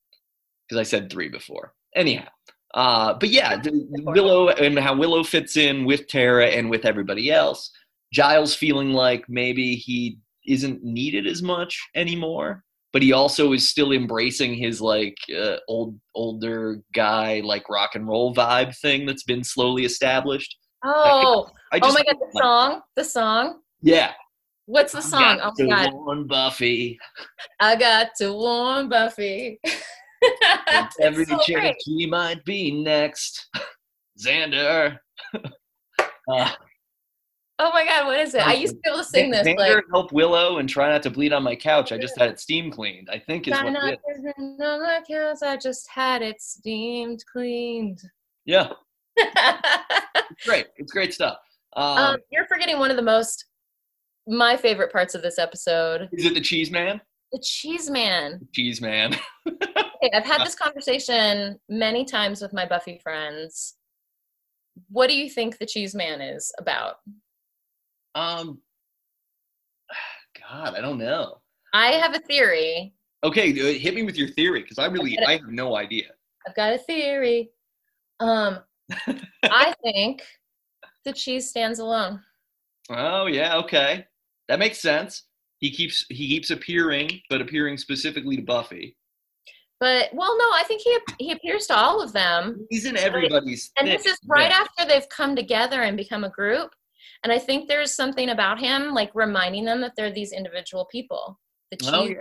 because I said 3 before. Anyhow, but yeah, Willow and how Willow fits in with Tara and with everybody else. Giles feeling like maybe he isn't needed as much anymore, but he also is still embracing his like older guy, like rock and roll vibe thing that's been slowly established. Oh, my God. The song. Yeah. What's the song? Oh my God. I got to warn Buffy. Every chick he might be next. Xander. Oh my God, what is it? I used to be able to sing this. Xander, like, help Willow and try not to bleed on my couch. I just had it steam cleaned, I think is what it is. I just had it steamed cleaned. Yeah. It's great. It's great stuff. You're forgetting one of the most my favorite parts of this episode. Is it the cheese man? The cheese man. Cheese man. Okay, I've had this conversation many times with my Buffy friends. What do you think the cheese man is about? God, I don't know. I have a theory. Okay, hit me with your theory, because I have no idea. I've got a theory. I think the cheese stands alone. Oh yeah, okay, that makes sense. He keeps appearing, but appearing specifically to Buffy. But well, no, I think he appears to all of them. He's in everybody's. And this is right after they've come together and become a group. And I think there's something about him, like reminding them that they're these individual people. The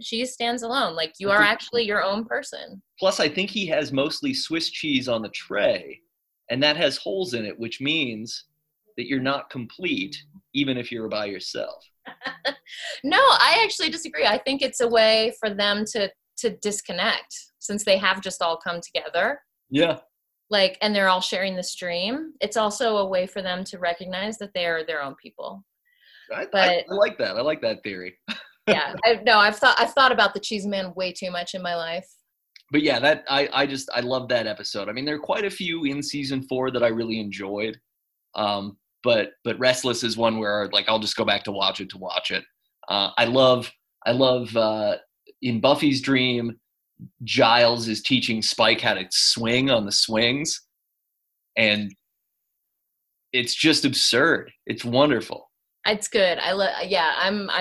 cheese stands alone. Like you are actually your own person. Plus, I think he has mostly Swiss cheese on the tray, and that has holes in it, which means that you're not complete, even if you're by yourself. No, I actually disagree. I think it's a way for them to disconnect, since they have just all come together. Yeah. Like, and they're all sharing the stream. It's also a way for them to recognize that they are their own people. I like that. I like that theory. Yeah. I've thought about the cheese man way too much in my life. But yeah, that I love that episode. I mean, there are quite a few in season 4 that I really enjoyed. But Restless is one where like I'll just go back to watch it. I love in Buffy's dream, Giles is teaching Spike how to swing on the swings, and it's just absurd. It's wonderful. It's good. I'm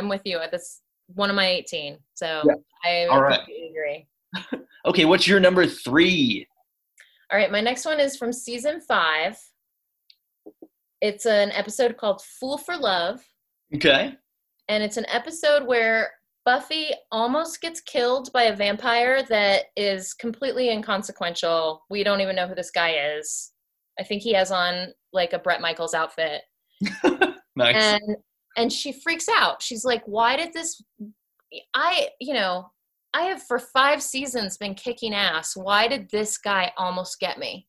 with you. That's one of my 18. So yeah. I completely agree. Okay, what's your number 3? All right, my next one is from season 5. It's an episode called Fool for Love. Okay. And it's an episode where Buffy almost gets killed by a vampire that is completely inconsequential. We don't even know who this guy is. I think he has on like a Bret Michaels outfit. Nice. And she freaks out. She's like, why did this, I have for 5 seasons been kicking ass. Why did this guy almost get me?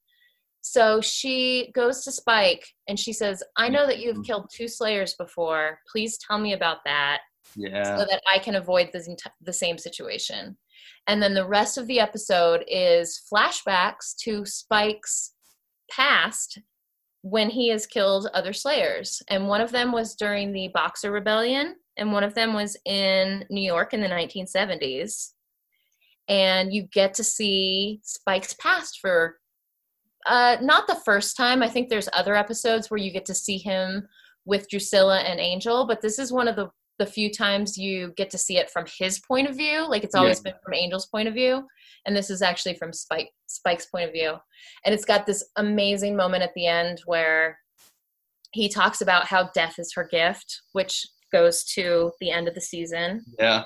So she goes to Spike and she says, I know that you've killed 2 Slayers before. Please tell me about that. Yeah. So that I can avoid the same situation. And then the rest of the episode is flashbacks to Spike's past when he has killed other Slayers. And one of them was during the Boxer Rebellion. And one of them was in New York in the 1970s. And you get to see Spike's past for not the first time. I think there's other episodes where you get to see him with Drusilla and Angel, but this is one of the few times you get to see it from his point of view. Like it's always been from Angel's point of view. And this is actually from Spike's point of view. And it's got this amazing moment at the end where he talks about how death is her gift, which goes to the end of the season. Yeah.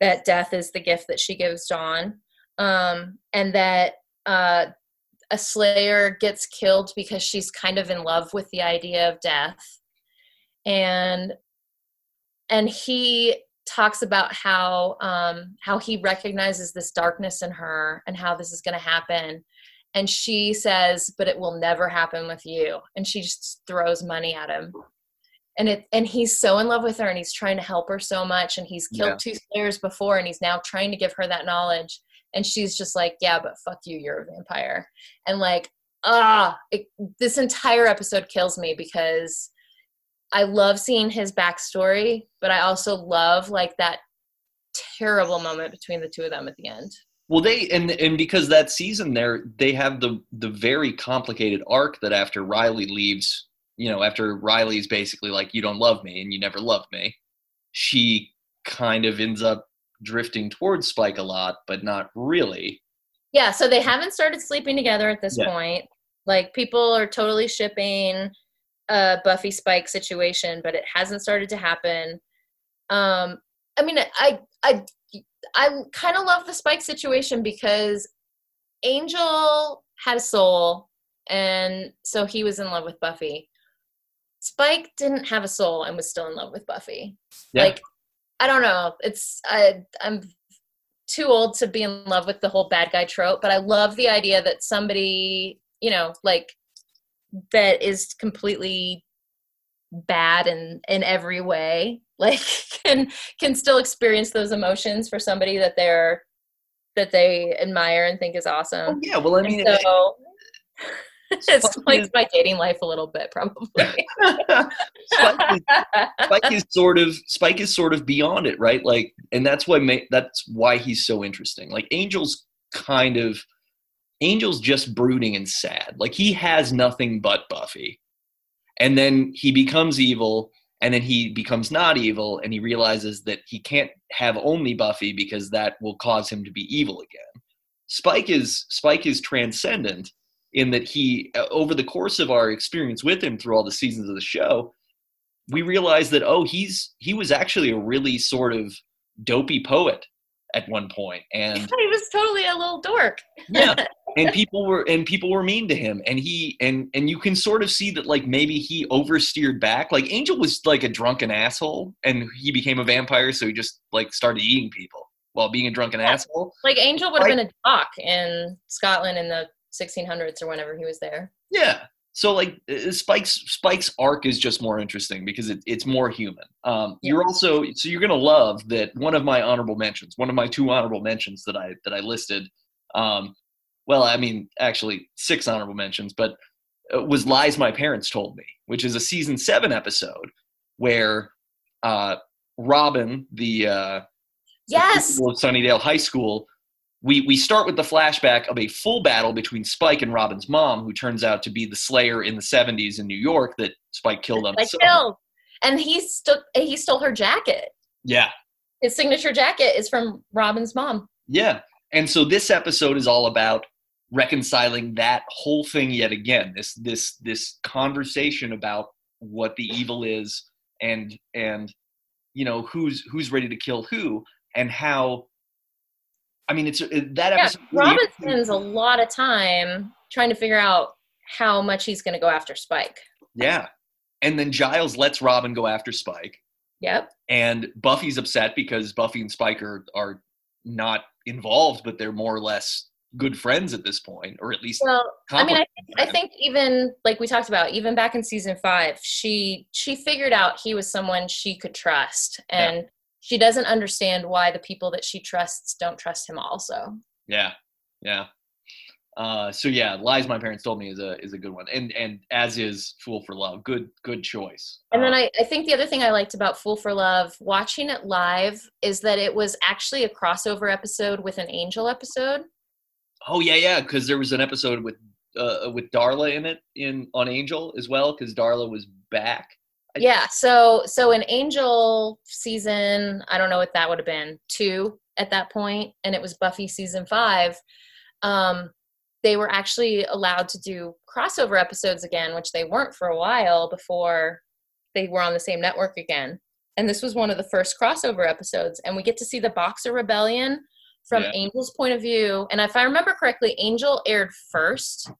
That death is the gift that she gives Dawn. And that, a Slayer gets killed because she's kind of in love with the idea of death. And he talks about how he recognizes this darkness in her and how this is going to happen. And she says, but it will never happen with you. And she just throws money at him. And he's so in love with her and he's trying to help her so much. And he's killed 2 Slayers before and he's now trying to give her that knowledge. And she's just like, yeah, but fuck you, you're a vampire. And like, this entire episode kills me because I love seeing his backstory, but I also love like that terrible moment between the 2 of them at the end. Well, and because that season there, they have the very complicated arc that after Riley leaves, after Riley's basically like, you don't love me and you never loved me, she kind of ends up drifting towards Spike a lot, but not really. Yeah, so they haven't started sleeping together at this point. Like, people are totally shipping a Buffy-Spike situation, but it hasn't started to happen. I mean, I kind of love the Spike situation because Angel had a soul, and so he was in love with Buffy. Spike didn't have a soul and was still in love with Buffy. Yeah. Like, I don't know. I'm too old to be in love with the whole bad guy trope, but I love the idea that somebody, that is completely bad in every way, like can still experience those emotions for somebody that they admire and think is awesome. Oh, yeah, well, I mean, and so it's like my dating life a little bit, probably. Spike is sort of beyond it, right? Like, and that's why he's so interesting. Like, Angel's just brooding and sad. Like, he has nothing but Buffy. And then he becomes evil, and then he becomes not evil, and he realizes that he can't have only Buffy because that will cause him to be evil again. Spike is transcendent in that he, over the course of our experience with him through all the seasons of the show, we realize that, oh, he was actually a really sort of dopey poet at one point, and he was totally a little dork. Yeah. And people were mean to him, and he and you can sort of see that, like, maybe he oversteered back. Like, Angel was like a drunken asshole, and he became a vampire, so he just like started eating people while being a drunken asshole. Like, Angel would have been a doc in Scotland in the 1600s or whenever he was there. Yeah. So like Spike's arc is just more interesting because it's more human. Yeah. You're gonna love that one of my honorable mentions, one of my two honorable mentions that I listed. Well, I mean, actually 6 honorable mentions, but it was Lies My Parents Told Me, which is a season 7 episode where Robin, the principal of Sunnydale High School, we start with the flashback of a full battle between Spike and Robin's mom, who turns out to be the Slayer in the 70s in New York that Spike killed on his own. And he stole her jacket. Yeah. His signature jacket is from Robin's mom. Yeah. And so this episode is all about reconciling that whole thing yet again, this conversation about what the evil is and you know, who's ready to kill who, and how, I mean, that episode. Yeah, Robin spends a lot of time trying to figure out how much he's going to go after Spike. Yeah. And then Giles lets Robin go after Spike. Yep. And Buffy's upset because Buffy and Spike are not involved, but they're more or less good friends at this point, or at least. Well, I mean, I think even like we talked about, even back in season 5, she figured out he was someone she could trust, and she doesn't understand why the people that she trusts don't trust him also. Yeah, yeah. So yeah, Lies My Parents Told Me is a good one, and as is Fool for Love. Good choice. And then I think the other thing I liked about Fool for Love, watching it live, is that it was actually a crossover episode with an Angel episode. Oh yeah, because there was an episode with Darla in it on Angel as well, because Darla was back. Yeah, so in Angel season, I don't know what that would have been, 2 at that point, and it was Buffy season 5. They were actually allowed to do crossover episodes again, which they weren't for a while before they were on the same network again. And this was one of the first crossover episodes, and we get to see the Boxer Rebellion from Angel's point of view. And if I remember correctly, Angel aired first.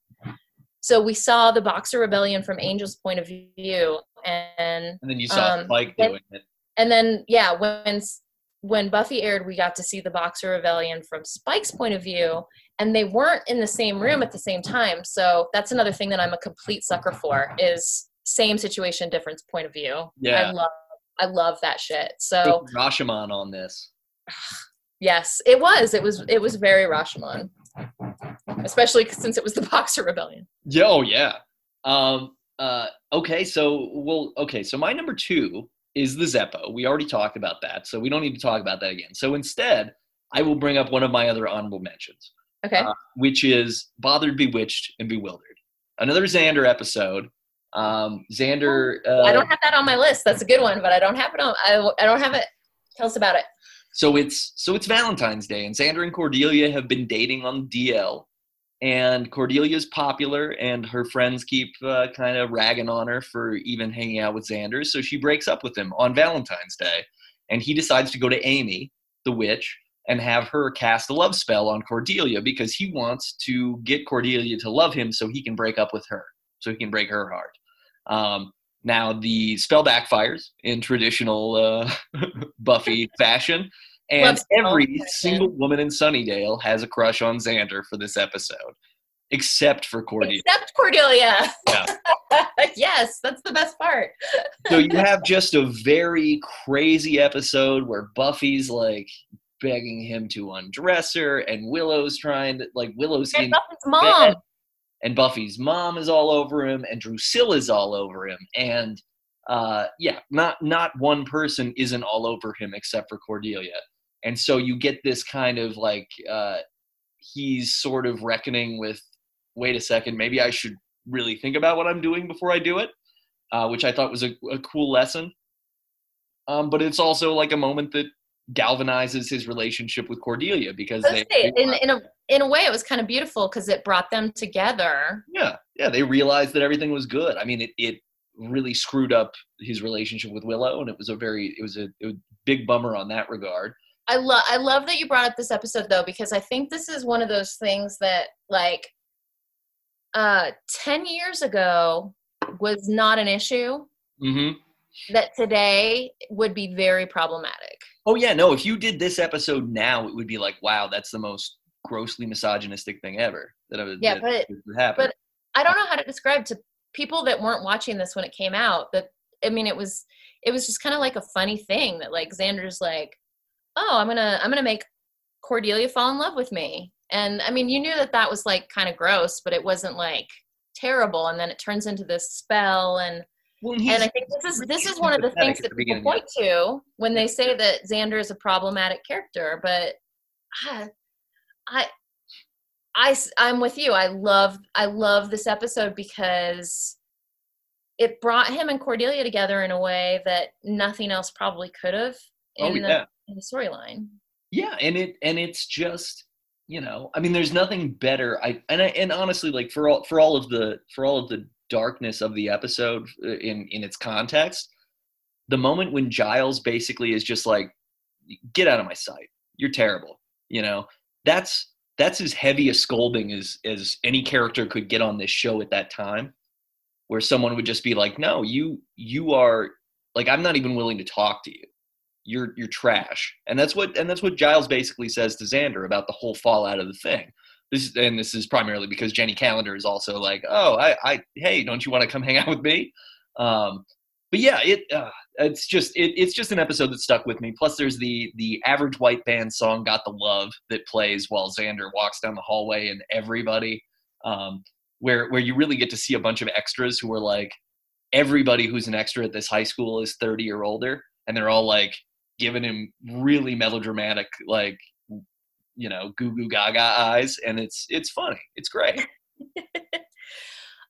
So we saw the Boxer Rebellion from Angel's point of view, and then you saw Spike doing it. And then when Buffy aired, we got to see the Boxer Rebellion from Spike's point of view, and they weren't in the same room at the same time. So that's another thing that I'm a complete sucker for, is same situation, different point of view. Yeah. I love that shit. So Rashomon on this. Yes, it was. It was very Rashomon. Especially since it was the Boxer Rebellion. Yeah, oh, yeah. So my number 2 is The Zeppo. We already talked about that, so we don't need to talk about that again. So instead, I will bring up one of my other honorable mentions. Okay. Which is Bothered, Bewitched, and Bewildered. Another Xander episode. I don't have that on my list. That's a good one, but I don't have it on. I don't have it. Tell us about it. So it's Valentine's Day, and Xander and Cordelia have been dating on DL, and Cordelia's popular, and her friends keep kind of ragging on her for even hanging out with Xander, so she breaks up with him on Valentine's Day, and he decides to go to Amy, the witch, and have her cast a love spell on Cordelia because he wants to get Cordelia to love him so he can break up with her, so he can break her heart. Now, the spell backfires in traditional Buffy fashion, and every single woman in Sunnydale has a crush on Xander for this episode. Except for Cordelia. Except Cordelia. Yeah. Yes, that's the best part. So you have just a very crazy episode where Buffy's like begging him to undress her, and Willow's trying to like and Buffy's mom. And Buffy's mom is all over him, and Drusilla's all over him, and not one person isn't all over him except for Cordelia. And so you get this kind of like he's sort of reckoning with, wait a second, maybe I should really think about what I'm doing before I do it, which I thought was a cool lesson. But it's also like a moment that galvanizes his relationship with Cordelia, because in a way it was kind of beautiful because it brought them together. Yeah, they realized that everything was good. I mean, it really screwed up his relationship with Willow, and it was a big bummer on that regard. I love that you brought up this episode, though, because I think this is one of those things that, like, 10 years ago was not an issue, mm-hmm. that today would be very problematic. Oh, yeah, no, if you did this episode now, it would be like, wow, that's the most grossly misogynistic thing ever that happened. But I don't know how to describe to people that weren't watching this when it came out that, I mean, it was just kind of like a funny thing that, like, Xander's like, oh, I'm gonna make Cordelia fall in love with me. And I mean, you knew that was like kind of gross, but it wasn't like terrible. And then it turns into this spell. And I think this is one of the things that people point to when they say that Xander is a problematic character. But I'm with you. I love this episode because it brought him and Cordelia together in a way that nothing else probably could have. The storyline. Yeah, and it's just, you know, I mean, there's nothing better. And honestly, like, for all of the darkness of the episode in its context, the moment when Giles basically is just like, get out of my sight, you're terrible, you know, that's as heavy a scolding as any character could get on this show at that time, where someone would just be like, no, you are, like, I'm not even willing to talk to you. You're trash. And that's what Giles basically says to Xander about the whole fallout of the thing. This is primarily because Jenny Calendar is also like, oh, hey, don't you want to come hang out with me? But yeah, it's just an episode that stuck with me. Plus there's the Average White Band song, Got the Love, that plays while Xander walks down the hallway, and everybody, where you really get to see a bunch of extras who are like, everybody who's an extra at this high school is 30 or older. And they're all like, giving him really melodramatic, like, you know, goo goo gaga eyes, and it's funny. It's great.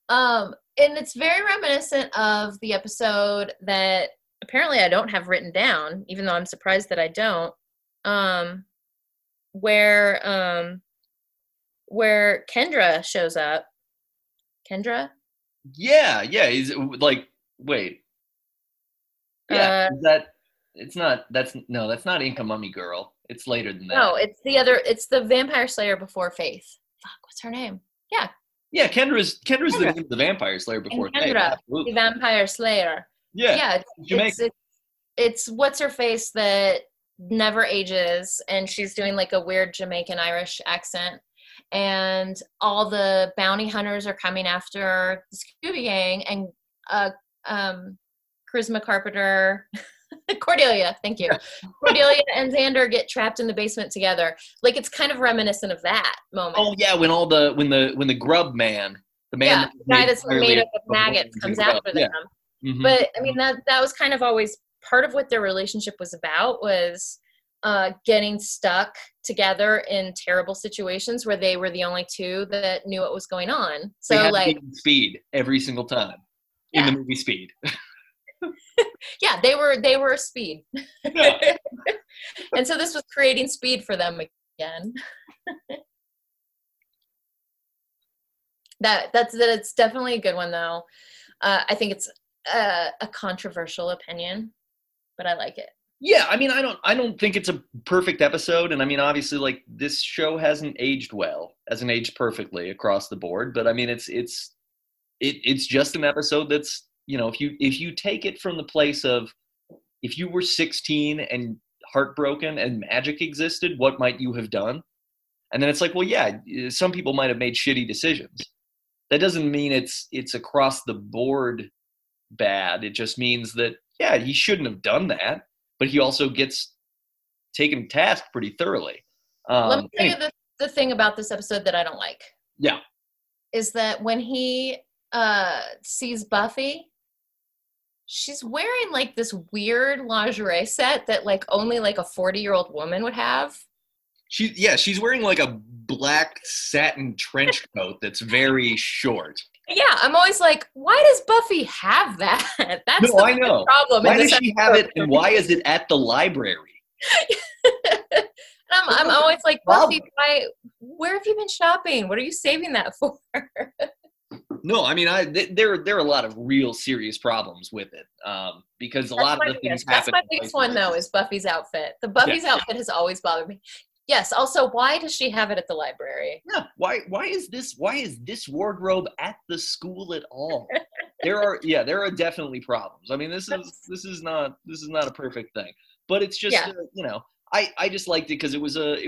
And it's very reminiscent of the episode that apparently I don't have written down, even though I'm surprised that I don't. Where Kendra shows up. Kendra? Yeah. He's like, wait. Yeah, that's not Inca Mummy Girl. It's later than that. No, it's the Vampire Slayer before Faith. Fuck, what's her name? Yeah. Yeah, Kendra's Kendra. The Vampire Slayer before Faith. Kendra, the Vampire Slayer. Yeah. Yeah, it's what's her face that never ages, and she's doing like a weird Jamaican Irish accent, and all the bounty hunters are coming after the Scooby Gang, and Charisma Carpenter, Cordelia, thank you. Cordelia and Xander get trapped in the basement together. Like, it's kind of reminiscent of that moment. Oh yeah, when the grub man, the guy that's made up of maggots comes after them. Yeah. Mm-hmm. But I mean, that was kind of always part of what their relationship was about, was getting stuck together in terrible situations where they were the only two that knew what was going on. So they had, like, Speed every single time in the movie Speed. Yeah, they were Speed. Yeah. And so this was creating Speed for them again. It's definitely a good one, though. I think it's a controversial opinion, but I like it. Yeah, I mean, I don't think it's a perfect episode, and I mean, obviously, like, this show hasn't aged perfectly across the board, but I mean, it's just an episode that's, you know, if you take it from the place of, if you were 16 and heartbroken and magic existed, what might you have done? And then it's like, well, yeah, some people might have made shitty decisions. That doesn't mean it's across the board bad. It just means that, yeah, he shouldn't have done that, but he also gets taken to task pretty thoroughly. Let me tell you the thing about this episode that I don't like. Yeah. Is that when he sees Buffy, she's wearing like this weird lingerie set that like only like a 40-year-old woman would have. She's wearing like a black satin trench coat that's very short. Yeah, I'm always like, why does Buffy have that? That's the problem. Why does she have it, and why is it at the library? And I'm always like, Buffy, where have you been shopping? What are you saving that for? No, I mean, there are a lot of real serious problems with it, because a lot of the things happen. That's my biggest one, though, is Buffy's outfit. The Buffy's outfit has always bothered me. Yes. Also, why does she have it at the library? Yeah. Why is this wardrobe at the school at all? There are definitely problems. I mean, this is not a perfect thing, but it's just, I just liked it because it was a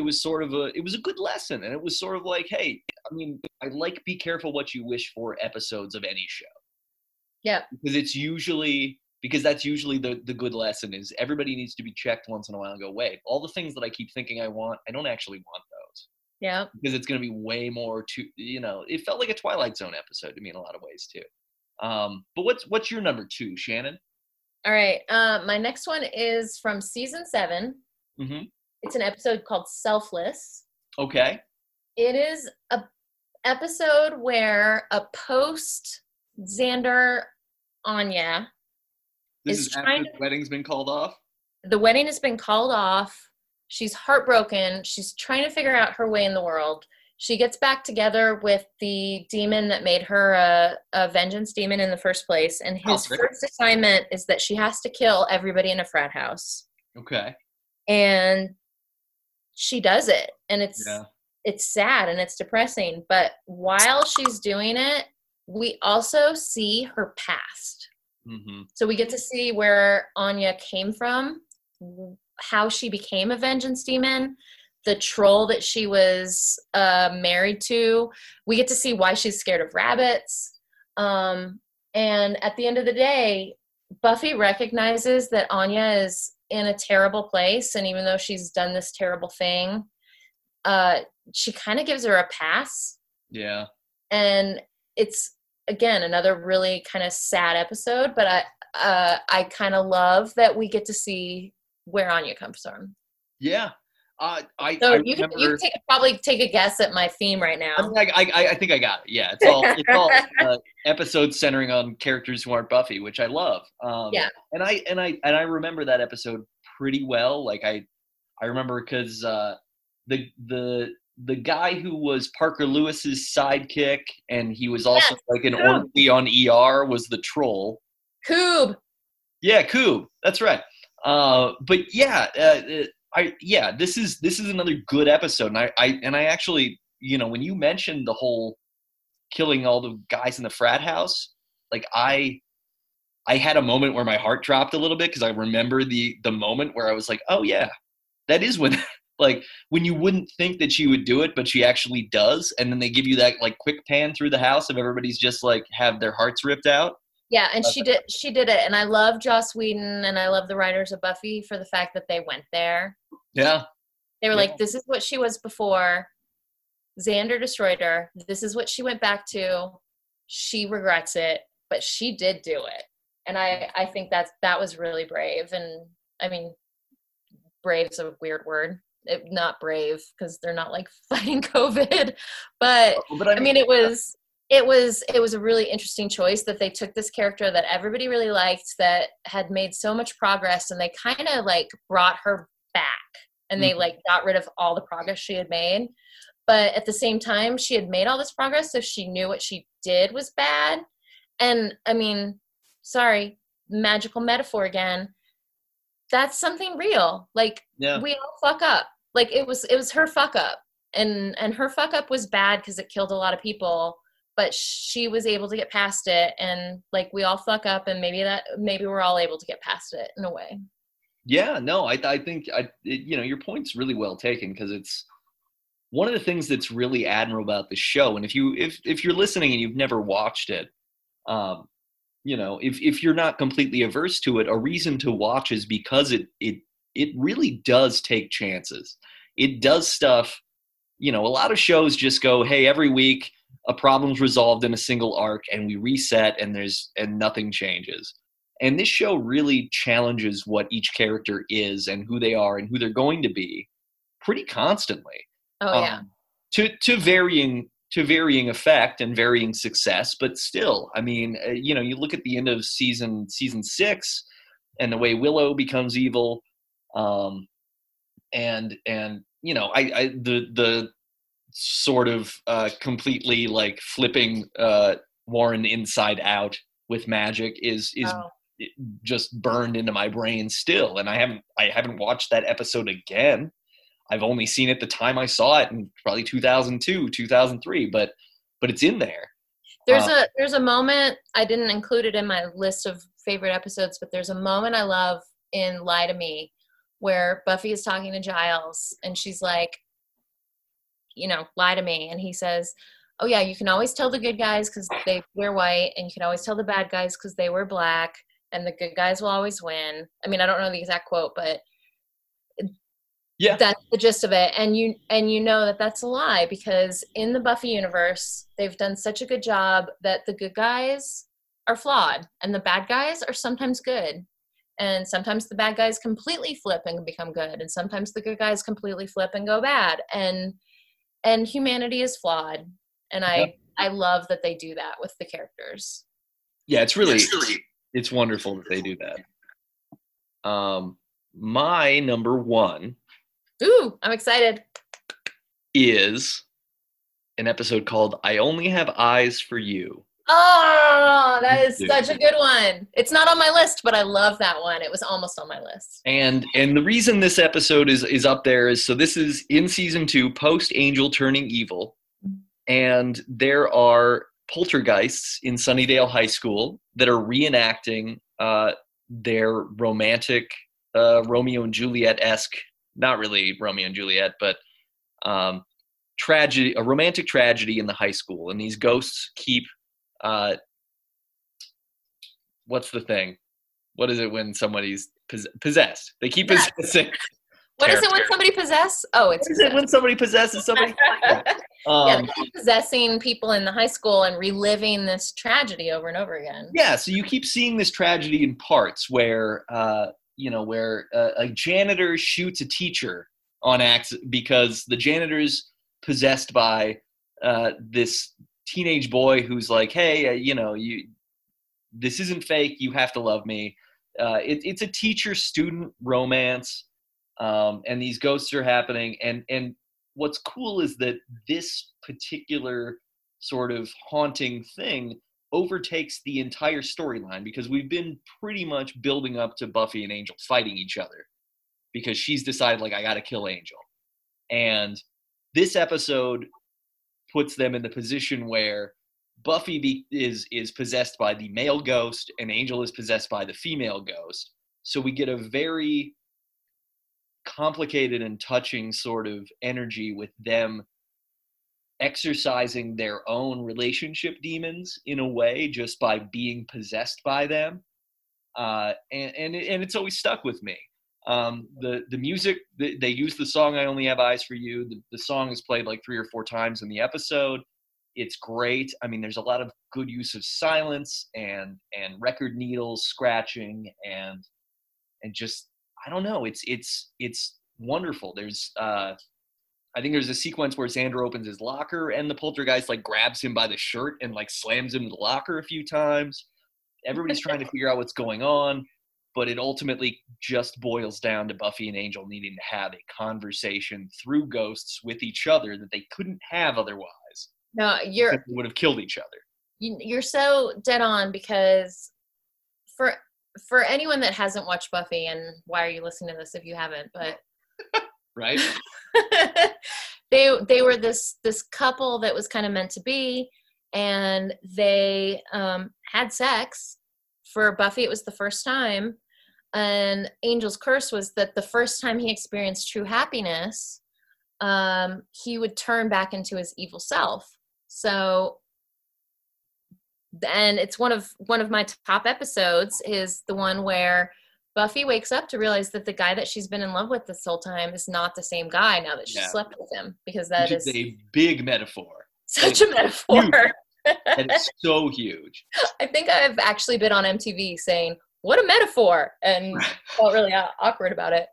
good lesson. And it was sort of like, hey, I mean, I like Be Careful What You Wish For episodes of any show. Yeah. Because that's usually the good lesson is everybody needs to be checked once in a while and go, wait, all the things that I keep thinking I want, I don't actually want those. Yeah. Because it's going to be way more it felt like a Twilight Zone episode to me in a lot of ways too. But what's your number two, Shannon? All right. My next one is from season 7. Mm-hmm. It's an episode called Selfless. Okay. It is a episode where a post Xander Anya is trying. The wedding's been called off? The wedding has been called off. She's heartbroken. She's trying to figure out her way in the world. She gets back together with the demon that made her a vengeance demon in the first place. And his first assignment is that she has to kill everybody in a frat house. Okay. And she does it. And it's sad and it's depressing. But while she's doing it, we also see her past. Mm-hmm. So we get to see where Anya came from, how she became a vengeance demon, the troll that she was married to. We get to see why she's scared of rabbits. And at the end of the day, Buffy recognizes that Anya is in a terrible place. And even though she's done this terrible thing, she kind of gives her a pass. Yeah. And it's, again, another really kind of sad episode, but I kind of love that we get to see where Anya comes from. Yeah. You can probably take a guess at my theme right now. I think I got it. Yeah. It's all episodes centering on characters who aren't Buffy, which I love. And I remember that episode pretty well. Like I remember because the guy who was Parker Lewis's sidekick, and he was also like an orderly on ER, was the troll. Coob. Yeah, Coob. That's right. This is another good episode, and I actually, when you mentioned the whole killing all the guys in the frat house, like I had a moment where my heart dropped a little bit because I remember the moment where I was like, oh yeah, that is when. Like when you wouldn't think that she would do it, but she actually does. And then they give you that like quick pan through the house of everybody's just like have their hearts ripped out. Yeah. And she did it. And I love Joss Whedon and I love the writers of Buffy for the fact that they went there. Yeah. They were like, this is what she was before. Xander destroyed her. This is what she went back to. She regrets it, but she did do it. And I think that was really brave. And I mean, brave's a weird word. It, not brave because they're not like fighting COVID, but I mean it was a really interesting choice that they took this character that everybody really liked that had made so much progress, and they kind of like brought her back and mm-hmm. they like got rid of all the progress she had made, but at the same time she had made all this progress, so she knew what she did was bad. And I mean, sorry, magical metaphor again, that's something real. Like we all fuck up. Like it was her fuck up, and her fuck up was bad because it killed a lot of people, but she was able to get past it. And like, we all fuck up, and maybe we're all able to get past it in a way. Yeah, no, I think your point's really well taken. Cause it's, one of the things that's really admirable about the show, and if you're listening and you've never watched it, you know, if you're not completely averse to it, a reason to watch is because it really does take chances. It does stuff, you know, a lot of shows just go, hey, every week a problem's resolved in a single arc and we reset and nothing changes. And this show really challenges what each character is and who they are and who they're going to be pretty constantly. Oh yeah. To varying effect and varying success, but still, I mean, you know, you look at the end of season 6 and the way Willow becomes evil, and you know, I the sort of completely like flipping Warren inside out with magic is just burned into my brain still, and I haven't watched that episode again. I've only seen it the time I saw it in probably 2002, 2003, but it's in there. There's a moment, I didn't include it in my list of favorite episodes, but there's a moment I love in Lie to Me where Buffy is talking to Giles and she's like, you know, lie to me. And he says, oh yeah, you can always tell the good guys because they wear white, and you can always tell the bad guys because they wear black, and the good guys will always win. I mean, I don't know the exact quote, but yeah, that's the gist of it. And you know that that's a lie, because in the Buffy universe, they've done such a good job that the good guys are flawed and the bad guys are sometimes good. And sometimes the bad guys completely flip and become good. And sometimes the good guys completely flip and go bad. And humanity is flawed. And I love that they do that with the characters. Yeah, it's wonderful that they do that. My number one, ooh, I'm excited, is an episode called I Only Have Eyes for You. Oh, that is such a good one. It's not on my list, but I love that one. It was almost on my list. And the reason this episode is up there is, so this is in season 2, post Angel turning evil. And there are poltergeists in Sunnydale High School that are reenacting their romantic Romeo and Juliet-esque, not really Romeo and Juliet, but tragedy, a romantic tragedy in the high school. And these ghosts keep, what's the thing? What is it when somebody's possessed? They keep possessing. What is it when somebody possesses? Oh, it's what is it when somebody possesses somebody? Yeah, they keep possessing people in the high school and reliving this tragedy over and over again. Yeah, so you keep seeing this tragedy in parts where, you know, where a janitor shoots a teacher on accident because the janitor's possessed by this teenage boy who's like, hey, you know, this isn't fake. You have to love me. It's a teacher-student romance, and these ghosts are happening. And what's cool is that this particular sort of haunting thing overtakes the entire storyline, because we've been pretty much building up to Buffy and Angel fighting each other because she's decided, like, I gotta kill Angel. And this episode puts them in the position where Buffy is possessed by the male ghost and Angel is possessed by the female ghost. So we get a very complicated and touching sort of energy with them exercising their own relationship demons in a way just by being possessed by them, and it's always stuck with me. The music, they use the song I Only Have Eyes for You. The song is played like 3 or 4 times in the episode. It's great. I mean, there's a lot of good use of silence and record needles scratching and just, I don't know, it's wonderful. There's I think there's a sequence where Xander opens his locker and the poltergeist like grabs him by the shirt and like slams him in the locker a few times. Everybody's trying to figure out what's going on, but it ultimately just boils down to Buffy and Angel needing to have a conversation through ghosts with each other that they couldn't have otherwise. No, they would have killed each other. You're so dead on, because for anyone that hasn't watched Buffy, and why are you listening to this if you haven't, but right? They were this couple that was kind of meant to be, and they had sex. For Buffy, it was the first time, and Angel's curse was that the first time he experienced true happiness, he would turn back into his evil self. So, and it's one of my top episodes is the one where Buffy wakes up to realize that the guy that she's been in love with this whole time is not the same guy now that she slept with him, because that is a big metaphor. Such a metaphor. And it's so huge. I think I've actually been on MTV saying, "What a metaphor," and felt really awkward about it.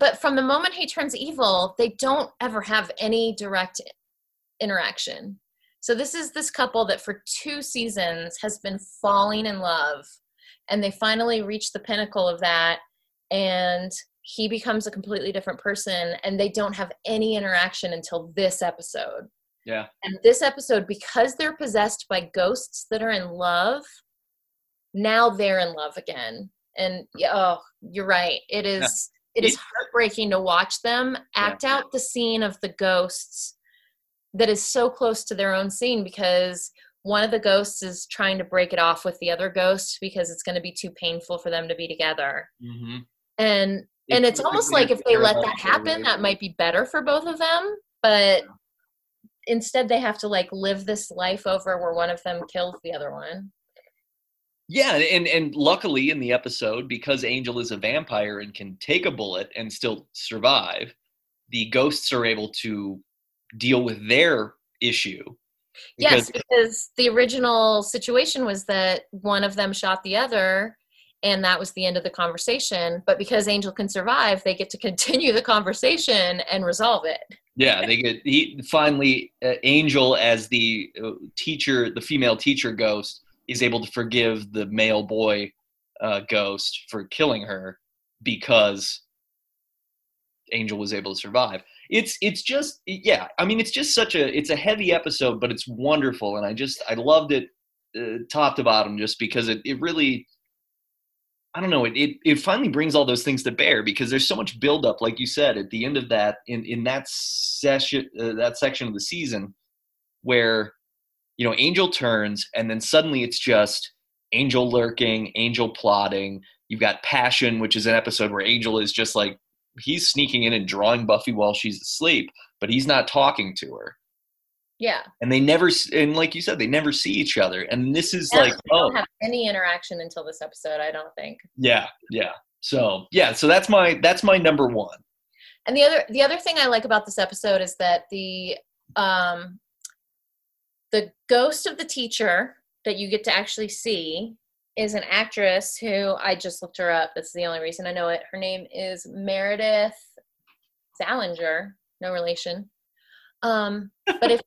But from the moment he turns evil, they don't ever have any direct interaction. So this is this couple that for 2 seasons has been falling in love, and they finally reach the pinnacle of that, and he becomes a completely different person, and they don't have any interaction until this episode. Yeah. And this episode, because they're possessed by ghosts that are in love, now they're in love again. And you're right. It is heartbreaking to watch them act out the scene of the ghosts that is so close to their own scene, because one of the ghosts is trying to break it off with the other ghost because it's going to be too painful for them to be together. Mm-hmm. And it's almost like if they let that happen, that might be better for both of them, but instead they have to like live this life over where one of them kills the other one. Yeah, and luckily in the episode, because Angel is a vampire and can take a bullet and still survive, the ghosts are able to deal with their issue. Because the original situation was that one of them shot the other, and that was the end of the conversation. But because Angel can survive, they get to continue the conversation and resolve it. Yeah, they get Angel as the teacher, the female teacher ghost, is able to forgive the male boy ghost for killing her because Angel was able to survive. It's a heavy episode, but it's wonderful, and I loved it top to bottom, just because it really, I don't know, it finally brings all those things to bear, because there's so much buildup, like you said, at the end of that in that session, that section of the season where, you know, Angel turns, and then suddenly it's just Angel lurking, Angel plotting. You've got Passion, which is an episode where Angel is just like, he's sneaking in and drawing Buffy while she's asleep, but he's not talking to her. Yeah. And like you said, they never see each other. And this is don't have any interaction until this episode, I don't think. Yeah. Yeah. So that's my number one. And the other thing I like about this episode is that the ghost of the teacher that you get to actually see is an actress who, I just looked her up. That's the only reason I know it. Her name is Meredith Zalinger, no relation. But if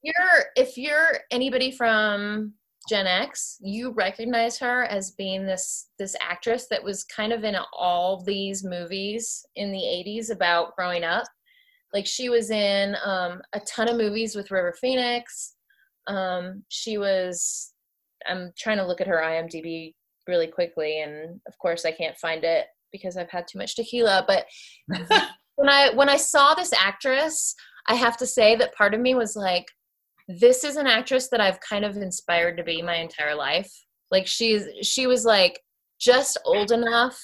you're anybody from Gen X, you recognize her as being this actress that was kind of in all these movies in the 80s about growing up. Like, she was in a ton of movies with River Phoenix. I'm trying to look at her IMDb really quickly, and of course I can't find it because I've had too much tequila, but when I saw this actress, I have to say that part of me was like, this is an actress that I've kind of inspired to be my entire life. Like, she was like just older enough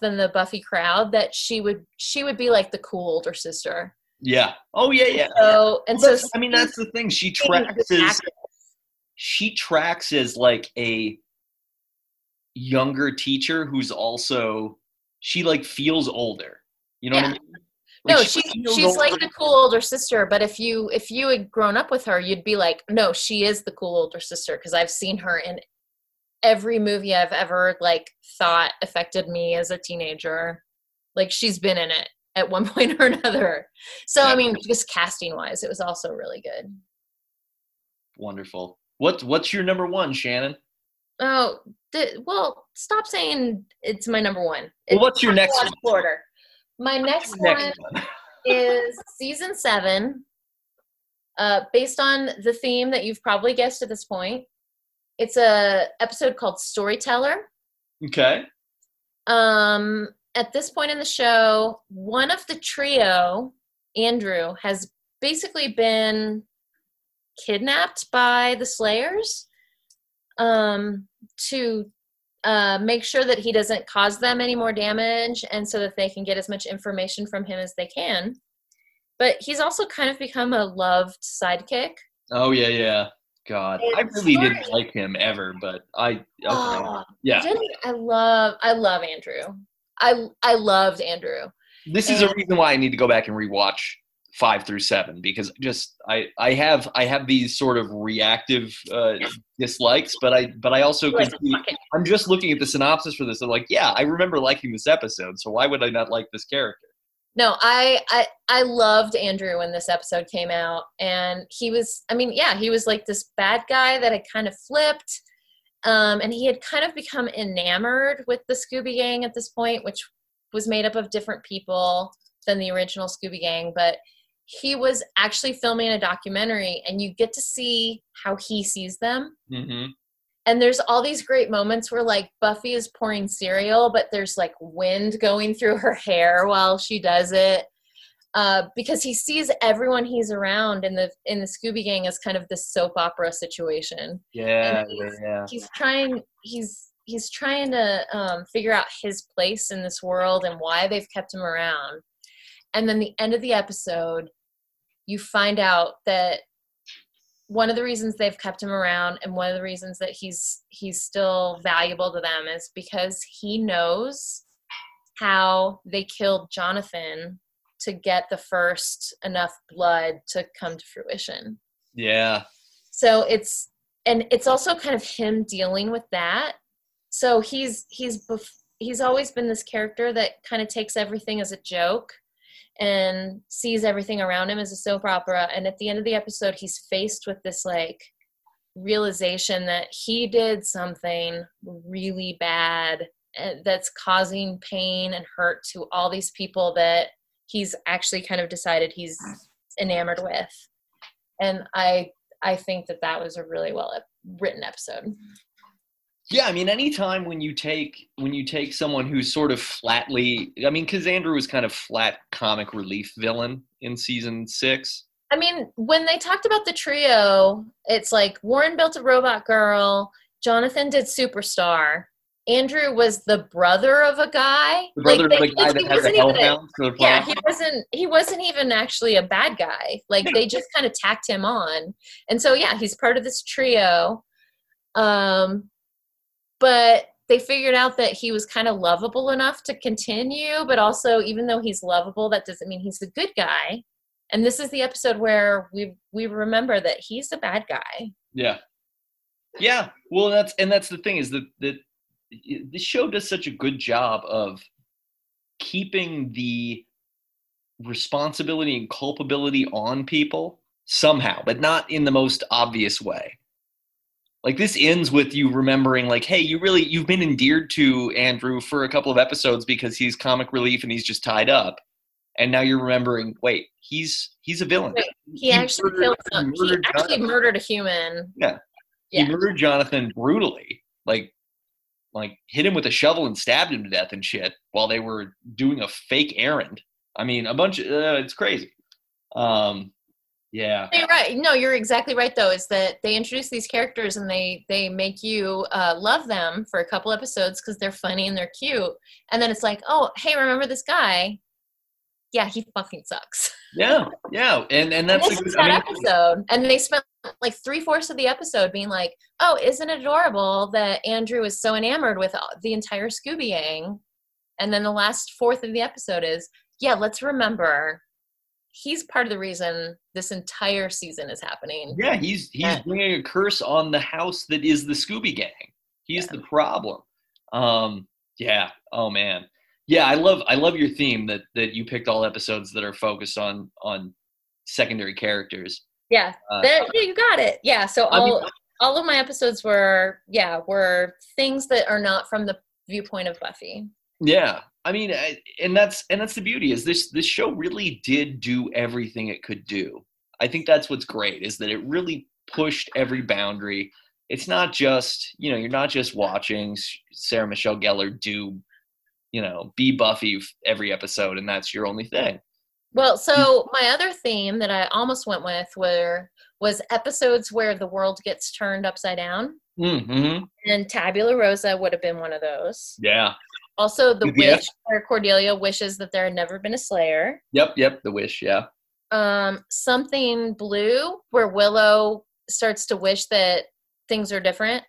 than the Buffy crowd that she would be like the cool older sister. Yeah. Oh yeah, yeah. That's the thing. She tracks as like a younger teacher who's also, she like feels older. You know what I mean? Like, no, she's like the cool older sister, but if you had grown up with her, you'd be like, no, she is the cool older sister, because I've seen her in every movie I've ever like thought affected me as a teenager. Like, she's been in it at one point or another. So, yeah. I mean, just casting-wise, it was also really good. Wonderful. What's your number one, Shannon? Oh, stop saying it's my number one. Well, what's your next one? Order. My next one is season 7, based on the theme that you've probably guessed at this point. It's a episode called Storyteller. Okay. At this point in the show, one of the trio, Andrew, has basically been kidnapped by the Slayers to make sure that he doesn't cause them any more damage, and so that they can get as much information from him as they can. But he's also kind of become a loved sidekick. Oh, yeah, yeah. God, I really didn't like him ever, but I love Andrew. I loved Andrew. This is a reason why I need to go back and rewatch 5 through 7, because just I have these sort of reactive dislikes, but I also I'm just looking at the synopsis for this. I'm like, yeah, I remember liking this episode, so why would I not like this character? No, I loved Andrew when this episode came out, and he was like this bad guy that had kind of flipped, and he had kind of become enamored with the Scooby Gang at this point, which was made up of different people than the original Scooby Gang, but he was actually filming a documentary, and you get to see how he sees them. Mm-hmm. And there's all these great moments where, like, Buffy is pouring cereal, but there's, like, wind going through her hair while she does it, because he sees everyone he's around in the Scooby Gang as kind of this soap opera situation. Yeah, He's trying to figure out his place in this world and why they've kept him around. And then the end of the episode, you find out that one of the reasons they've kept him around and one of the reasons that he's still valuable to them is because he knows how they killed Jonathan to get the first enough blood to come to fruition. Yeah. So it's also kind of him dealing with that. So he's always been this character that kind of takes everything as a joke and sees everything around him as a soap opera. And at the end of the episode, he's faced with this, like, realization that he did something really bad that's causing pain and hurt to all these people that he's actually kind of decided he's enamored with. And I think that was a really well written episode. Yeah, I mean, anytime when you take someone who's sort of flatly, I mean, because Andrew was kind of flat comic relief villain in season 6. I mean, when they talked about the trio, it's like Warren built a robot girl, Jonathan did Superstar, Andrew was the brother of a guy. The brother of a guy that has a hellhound. Yeah, he wasn't even actually a bad guy. Like, they just kind of tacked him on. And so, yeah, he's part of this trio. But they figured out that he was kind of lovable enough to continue, but also, even though he's lovable, that doesn't mean he's a good guy. And this is the episode where we remember that he's a bad guy. Yeah. Yeah. Well, that's the thing, is that the show does such a good job of keeping the responsibility and culpability on people somehow, but not in the most obvious way. Like, this ends with you remembering, like, hey, you've been endeared to Andrew for a couple of episodes because he's comic relief and he's just tied up. And now you're remembering, wait, he's a villain. Wait, he actually murdered a human. Yeah. He murdered Jonathan brutally. Like hit him with a shovel and stabbed him to death and shit while they were doing a fake errand. I mean, a bunch of, it's crazy. Yeah. You're right. No, you're exactly right, though, is that they introduce these characters and they make you love them for a couple episodes because they're funny and they're cute. And then it's like, oh, hey, remember this guy? Yeah, he fucking sucks. Yeah, yeah. And that's episode. And they spent like 3/4 of the episode being like, oh, isn't it adorable that Andrew is so enamored with the entire Scooby Gang? And then the last fourth of the episode is, yeah, let's remember he's part of the reason this entire season is happening. Yeah, he's bringing a curse on the house that is the Scooby Gang. He's the problem. Yeah. Oh man. Yeah, I love your theme that you picked all episodes that are focused on secondary characters. Yeah. You got it. Yeah. So all of my episodes were things that are not from the viewpoint of Buffy. Yeah. I mean, and that's the beauty, is this show really did do everything it could do. I think that's what's great, is that it really pushed every boundary. It's not just, you're not just watching Sarah Michelle Gellar do, be Buffy every episode and that's your only thing. Well, so my other theme that I almost went with was episodes where the world gets turned upside down. Mm-hmm. And Tabula Rasa would have been one of those. Yeah. Also, The Wish, where Cordelia wishes that there had never been a Slayer. Yep, The Wish, yeah. Something Blue, where Willow starts to wish that things are different.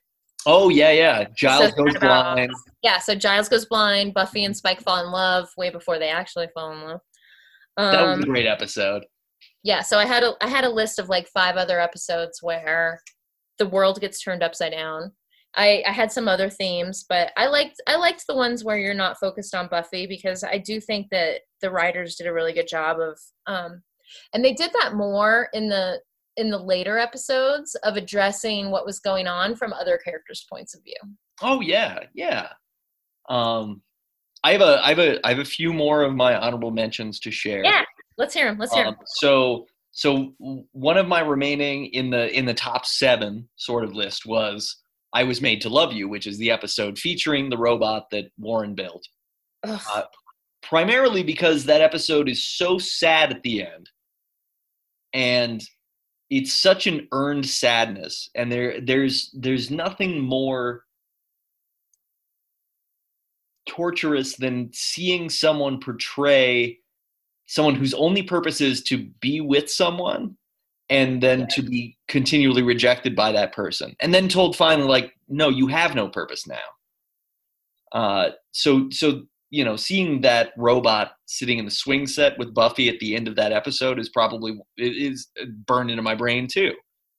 Oh, yeah. Giles goes blind. Yeah, so Giles goes blind. Buffy and Spike fall in love way before they actually fall in love. That was a great episode. Yeah, so I had a list of like 5 other episodes where the world gets turned upside down. I had some other themes, but I liked the ones where you're not focused on Buffy, because I do think that the writers did a really good job of, and they did that more in the later episodes, of addressing what was going on from other characters' points of view. Oh yeah. I have a few more of my honorable mentions to share. Yeah, let's hear them. So one of my remaining in the top 7 sort of list was I Was Made to Love You, which is the episode featuring the robot that Warren built. Primarily because that episode is so sad at the end, and it's such an earned sadness, and there's nothing more torturous than seeing someone portray someone whose only purpose is to be with someone, and then to be continually rejected by that person, and then told finally, like, no, you have no purpose now. So you know, seeing that robot sitting in the swing set with Buffy at the end of that episode is burned into my brain too.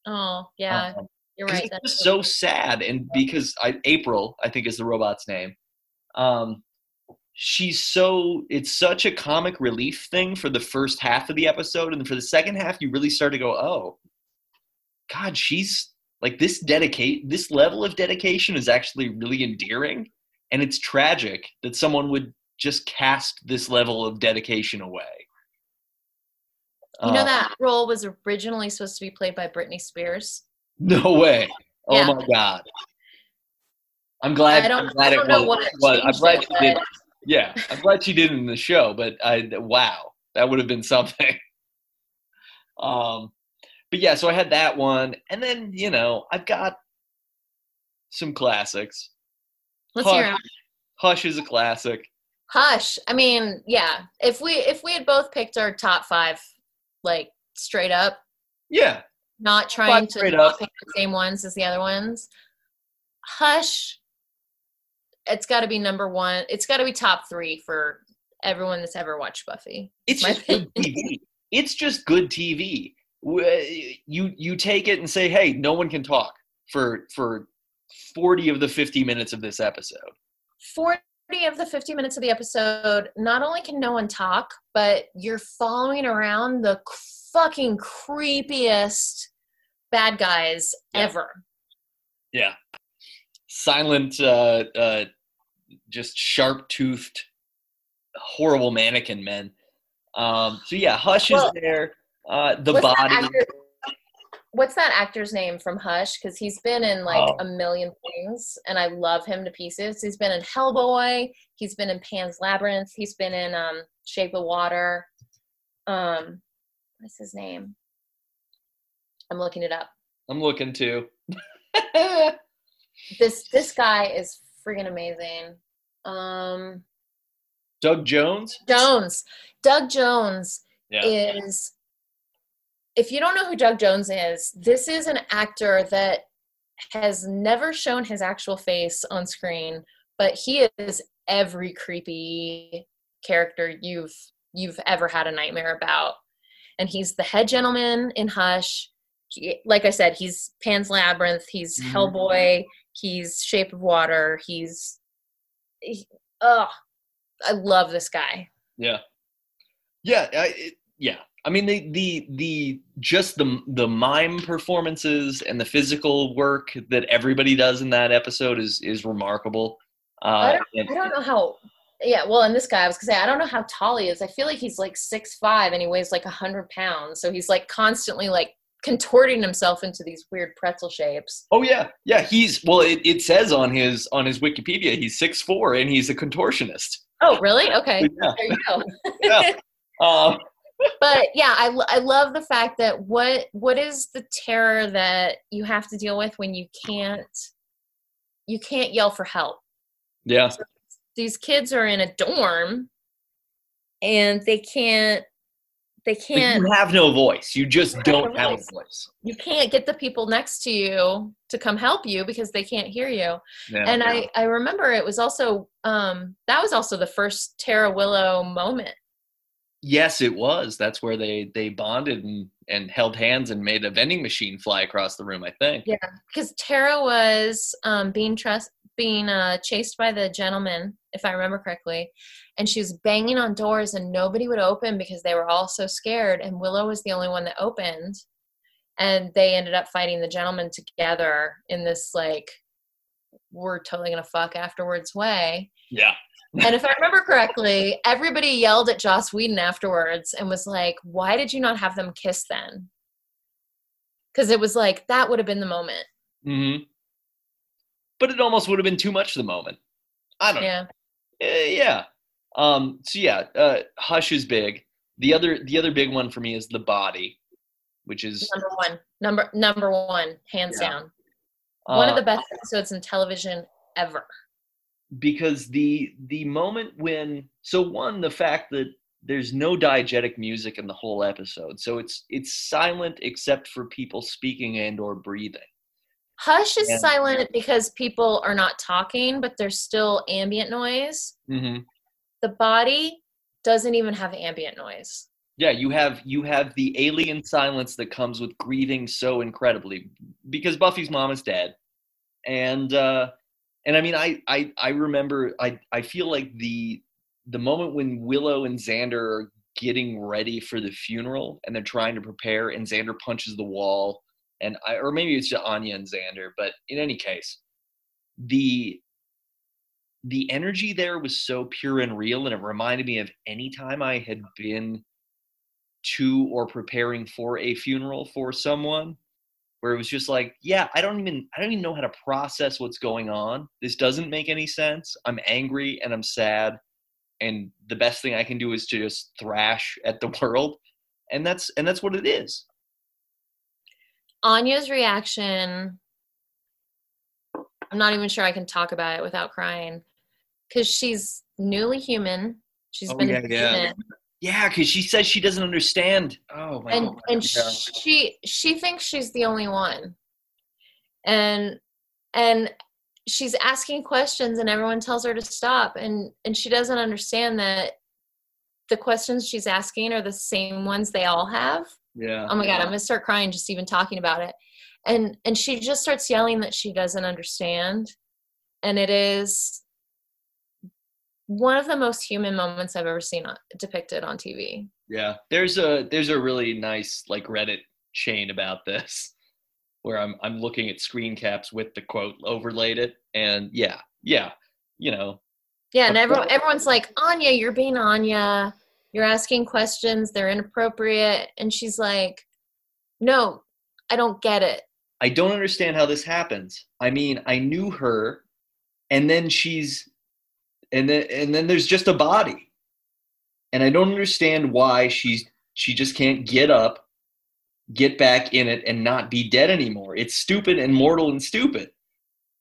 Oh yeah, you're right. That's just so sad, and because April, I think, is the robot's name. It's such a comic relief thing for the first half of the episode, and for the second half you really start to go, oh God, she's like, this level of dedication is actually really endearing, and it's tragic that someone would just cast this level of dedication away. You know, that role was originally supposed to be played by Britney Spears. No way. Yeah. Oh my God. I'm glad she did it in the show, but wow, that would have been something. But yeah, so I had that one, and then, you know, I've got some classics. Let's hear it. Hush is a classic. Hush. I mean, yeah. If we had both picked our top 5, like, straight up. Yeah. Not trying to not pick the same ones as the other ones. Hush. It's got to be number 1. It's got to be top 3 for everyone that's ever watched Buffy. It's just good TV. It's just good TV. You take it and say, hey, no one can talk for 40 of the 50 minutes of this episode. 40 of the 50 minutes of the episode, not only can no one talk, but you're following around the fucking creepiest bad guys ever. Yeah. Silent, just sharp-toothed, horrible mannequin men. So yeah, Hush is there. The Body. What's that actor's name from Hush? Because he's been in a million things, and I love him to pieces. He's been in Hellboy. He's been in Pan's Labyrinth. He's been in Shape of Water. What's his name? I'm looking it up. I'm looking too. This guy is freaking amazing. Doug Jones? Doug Jones is... If you don't know who Doug Jones is, this is an actor that has never shown his actual face on screen, but he is every creepy character you've ever had a nightmare about. And he's the head gentleman in Hush. Like I said, he's Pan's Labyrinth. He's Hellboy. He's Shape of Water. I love this guy. Yeah. I mean, the mime performances and the physical work that everybody does in that episode is remarkable. I don't know how. Yeah, well, and this guy, I was gonna say, I don't know how tall he is. I feel like he's like 6'5" and he weighs like 100 pounds. So he's like constantly like contorting himself into these weird pretzel shapes. Oh yeah. It says on his Wikipedia he's 6'4" and he's a contortionist. Oh really? Okay. Yeah. There you go. Yeah. But yeah, I love the fact that what is the terror that you have to deal with when you can't yell for help? Yeah. So these kids are in a dorm and they can't. You have no voice. You just don't have a voice. You can't get the people next to you to come help you because they can't hear you. Yeah, and yeah. I remember it was also, that was also the first Tara Willow moment. Yes, it was. That's where they bonded and held hands and made a vending machine fly across the room, I think. Yeah, because Tara was being chased by the gentleman, if I remember correctly, and she was banging on doors and nobody would open because they were all so scared, and Willow was the only one that opened, and they ended up fighting the gentleman together in this, like, we're totally gonna fuck afterwards way. Yeah. And if I remember correctly, everybody yelled at Joss Whedon afterwards and was like, why did you not have them kiss then? Because it was like, that would have been the moment. Mm-hmm. But it almost would have been too much the moment. I don't know. Yeah. Hush is big. The other big one for me is The Body, which is number one, hands down. One of the best episodes in television ever. Because the moment when, so one, the fact that there's no diegetic music in the whole episode, so it's silent except for people speaking and or breathing. Hush is silent because people are not talking, but there's still ambient noise. Mm-hmm. The Body doesn't even have ambient noise. Yeah, you have the alien silence that comes with grieving so incredibly, because Buffy's mom is dead, and I mean, I remember, I feel like the moment when Willow and Xander are getting ready for the funeral and they're trying to prepare and Xander punches the wall, or maybe it's just Anya and Xander, but in any case, the energy there was so pure and real, and it reminded me of any time I had been to or preparing for a funeral for someone, where it was just like, yeah, I don't even know how to process what's going on. This doesn't make any sense. I'm angry and I'm sad, and the best thing I can do is to just thrash at the world, and that's what it is. Anya's reaction, I'm not even sure I can talk about it without crying, because she's newly human. She's human. Yeah, because she says she doesn't understand. Oh my God. And she thinks she's the only one. And she's asking questions and everyone tells her to stop. And she doesn't understand that the questions she's asking are the same ones they all have. Yeah. Oh my God, I'm gonna start crying just even talking about it. And she just starts yelling that she doesn't understand. And it is one of the most human moments I've ever seen depicted on TV. Yeah. There's a really nice, like, Reddit chain about this where I'm looking at screen caps with the quote overlaid it. And yeah, you know. Yeah. And everyone's like, Anya, you're being Anya. You're asking questions. They're inappropriate. And she's like, no, I don't get it. I don't understand how this happens. I mean, I knew her, and then And then there's just a body, and I don't understand why she just can't get up, get back in it, and not be dead anymore. It's stupid and mortal and stupid,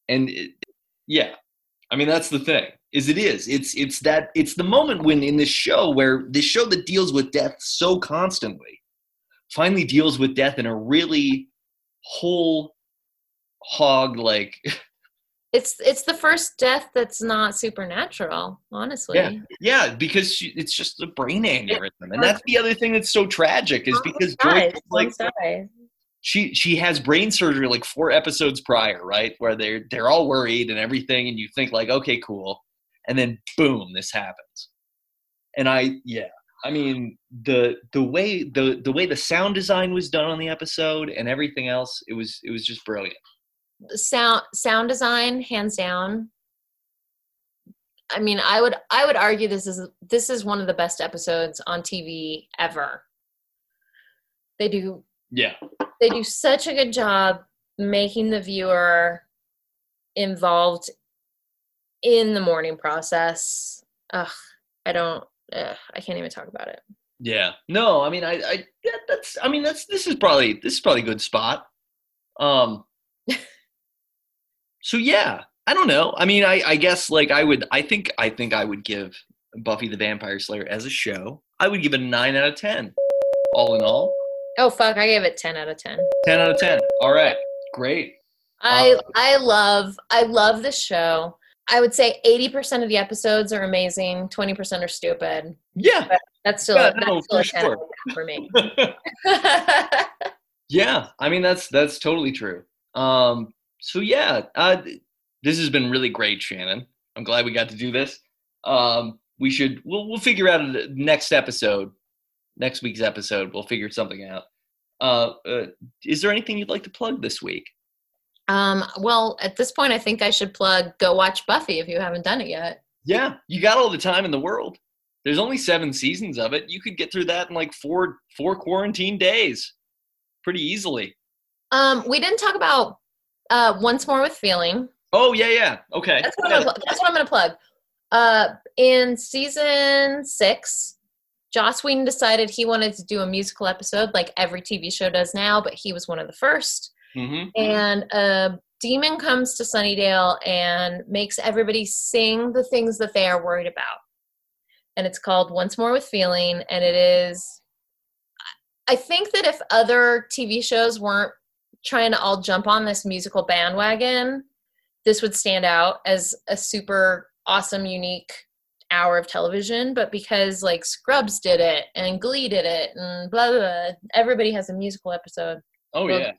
and I mean, that's the thing. It's the moment when in this show, where this show that deals with death so constantly finally deals with death in a really whole hog, like. It's the first death that's not supernatural, honestly. Yeah, because it's just a brain aneurysm, and that's the other thing that's so tragic is because Joyce, like, she has brain surgery like 4 episodes prior, right? Where they're all worried and everything, and you think like, okay, cool, and then boom, this happens. And I mean the way the sound design was done on the episode and everything else, it was just brilliant. Sound design, hands down. I mean, I would argue this is one of the best episodes on TV ever. They do such a good job making the viewer involved in the mourning process. I can't even talk about it. Yeah. No, I mean, this is probably a good spot. So yeah, I don't know. I mean, I think I would give Buffy the Vampire Slayer as a show. I would give it a 9 out of 10. All in all. Oh fuck! I gave it 10 out of 10. 10 out of 10. All right, great. I love this show. I would say 80% of the episodes are amazing. 20% are stupid. Yeah, but that's still a 10 for me. Yeah, I mean that's totally true. So yeah, this has been really great, Shannon. I'm glad we got to do this. We'll figure out the next episode. Next week's episode, we'll figure something out. Is there anything you'd like to plug this week? Well, at this point, I think I should plug Go Watch Buffy if you haven't done it yet. Yeah, you got all the time in the world. There's only 7 seasons of it. You could get through that in like four quarantine days pretty easily. We didn't talk about Once More with Feeling. Oh, yeah. Okay. That's what I'm going to plug. In season 6... Joss Whedon decided he wanted to do a musical episode like every TV show does now, but he was one of the first. Mm-hmm. And a demon comes to Sunnydale and makes everybody sing the things that they are worried about. And it's called Once More with Feeling. And it is, I think that if other TV shows weren't trying to all jump on this musical bandwagon, this would stand out as a super awesome, unique hour of television, but because like Scrubs did it and Glee did it and blah blah blah, everybody has a musical episode. Oh yeah,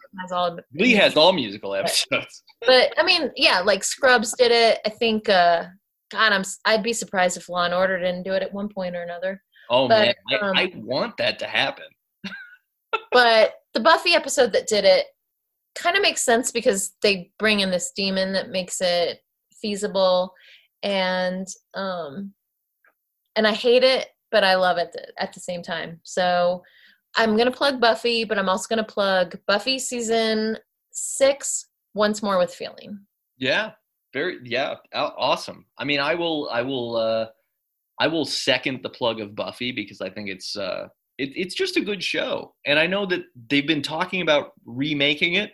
Glee has all musical episodes. But I mean, yeah, like Scrubs did it. I think, God, I'd be surprised if Law and Order didn't do it at one point or another. Oh but, man, I want that to happen. But the Buffy episode that did it kind of makes sense because they bring in this demon that makes it feasible, and I hate it, but I love it at the same time. So I'm going to plug Buffy, but I'm also going to plug Buffy season 6, Once More with Feeling. Yeah. Yeah. Awesome. I mean, I will second the plug of Buffy because I think it's just a good show. And I know that they've been talking about remaking it.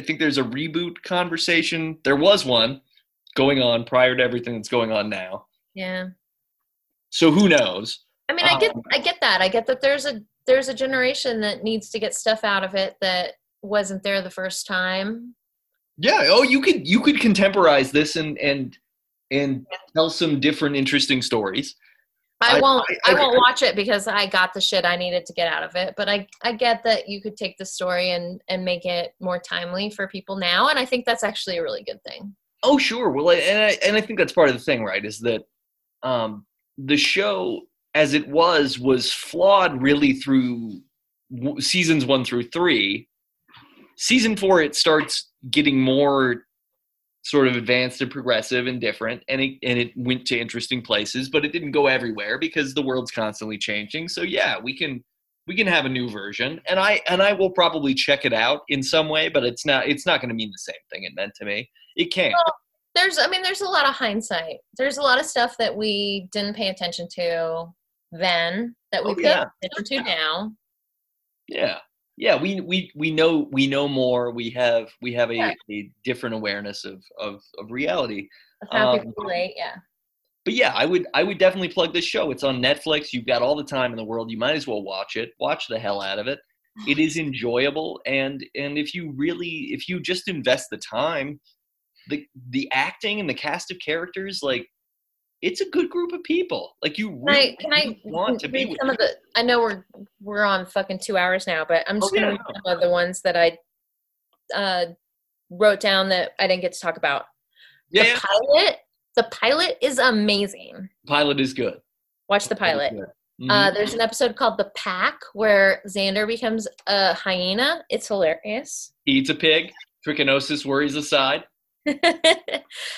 I think there's a reboot conversation. There was one going on prior to everything that's going on now. Yeah. So who knows? I mean, I get that. I get that there's a generation that needs to get stuff out of it that wasn't there the first time. Yeah. Oh, you could contemporize this and tell some different interesting stories. I won't watch it because I got the shit I needed to get out of it. But I get that you could take the story and make it more timely for people now. And I think that's actually a really good thing. Oh, sure. Well, and I think that's part of the thing, right, is that the show, as it was flawed really through seasons 1 through 3. Season 4, it starts getting more sort of advanced and progressive and different, and it went to interesting places, but it didn't go everywhere because the world's constantly changing. So, yeah, we can have a new version, and I will probably check it out in some way, but it's not going to mean the same thing it meant to me. It can't. Well, there's a lot of hindsight. There's a lot of stuff that we didn't pay attention to then that we pay attention to now. Yeah. Yeah. We know more. We have a different awareness of reality. Of how people relate. Yeah. But yeah, I would definitely plug this show. It's on Netflix. You've got all the time in the world. You might as well watch it. Watch the hell out of it. It is enjoyable. And if you just invest the time, the acting and the cast of characters, like, it's a good group of people. Like, you really want to be with some of the. I know we're on fucking 2 hours now, but I'm just gonna read some of the ones that I wrote down that I didn't get to talk about. Yeah. The pilot is amazing. Pilot is good. Watch the pilot. Mm-hmm. There's an episode called The Pack where Xander becomes a hyena. It's hilarious. He eats a pig. Trichinosis worries aside.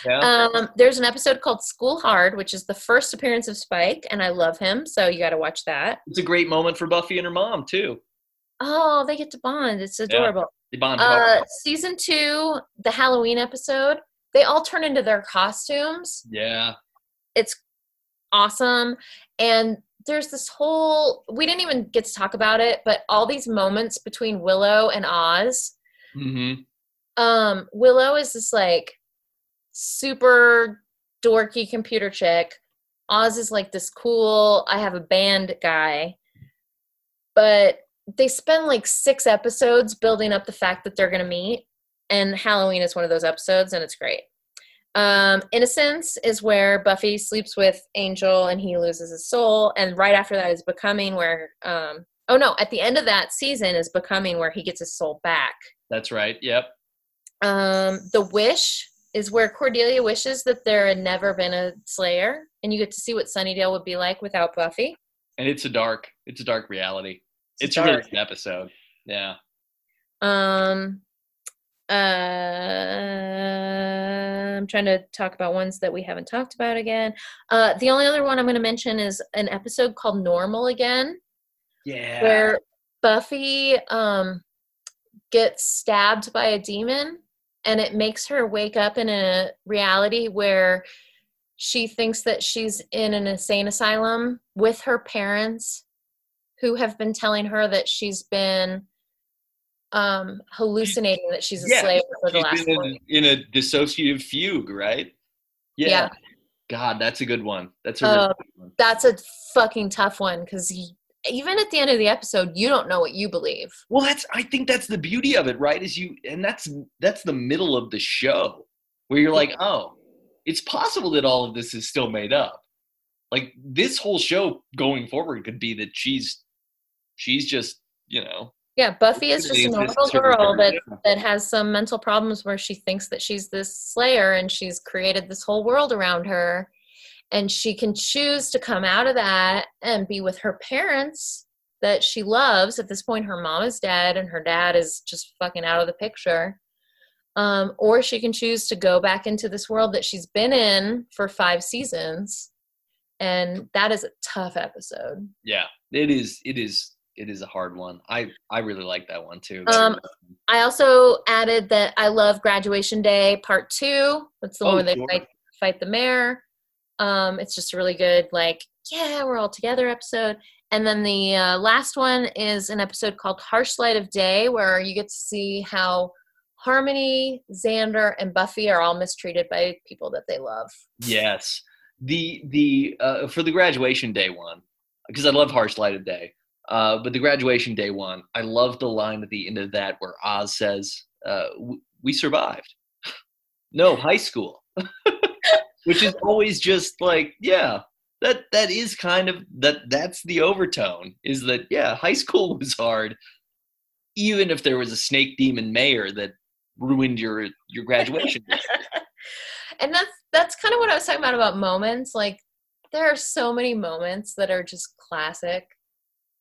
Yeah. There's an episode called School Hard, which is the first appearance of Spike, and I love him, so you got to watch that. It's a great moment for Buffy and her mom too. Oh, they get to bond. It's adorable. Yeah, they bond. Season 2, the Halloween episode, they all turn into their costumes. Yeah, it's awesome. And there's this whole, we didn't even get to talk about it, but all these moments between Willow and Oz. Mm-hmm. Willow is this like super dorky computer chick. Oz is like this cool, I have a band guy. But they spend like 6 episodes building up the fact that they're going to meet. And Halloween is one of those episodes, and it's great. Innocence is where Buffy sleeps with Angel and he loses his soul. And right after that is Becoming, where at the end of that season is Becoming, where he gets his soul back. That's right. Yep. The Wish is where Cordelia wishes that there had never been a Slayer, and you get to see what Sunnydale would be like without Buffy. And it's a dark reality. It's a really good episode. Yeah. I'm trying to talk about ones that we haven't talked about again. The only other one I'm going to mention is an episode called Normal Again. Yeah. Where Buffy gets stabbed by a demon, and it makes her wake up in a reality where she thinks that she's in an insane asylum with her parents, who have been telling her that she's been hallucinating that she's a Slayer for the last one. In a dissociative fugue, right? Yeah. God, that's a good one. That's a really good one. That's a fucking tough one, because even at the end of the episode, you don't know what you believe. Well, I think that's the beauty of it, right? That's the middle of the show, where you're like, oh, it's possible that all of this is still made up. Like, this whole show going forward could be that she's just, you know. Yeah, Buffy is just a normal girl that has some mental problems where she thinks that she's this Slayer, and she's created this whole world around her, and she can choose to come out of that and be with her parents that she loves. At this point, her mom is dead and her dad is just fucking out of the picture. Or she can choose to go back into this world that she's been in for 5 seasons. And that is a tough episode. Yeah, it is. It is a hard one. I really like that one too. I also added that I love Graduation Day Part 2. That's the one where they fight the mayor. It's just a really good, like, yeah, we're all together episode. And then the last one is an episode called Harsh Light of Day, where you get to see how Harmony, Xander, and Buffy are all mistreated by people that they love. Yes. The for the Graduation Day one, because I love Harsh Light of Day. But the Graduation Day one, I love the line at the end of that where Oz says, we survived. No, high school. Which is always just like, yeah, that is kind of, that's the overtone, is that, yeah, high school was hard, even if there was a snake demon mayor that ruined your graduation. And that's kind of what I was talking about moments. Like, there are so many moments that are just classic.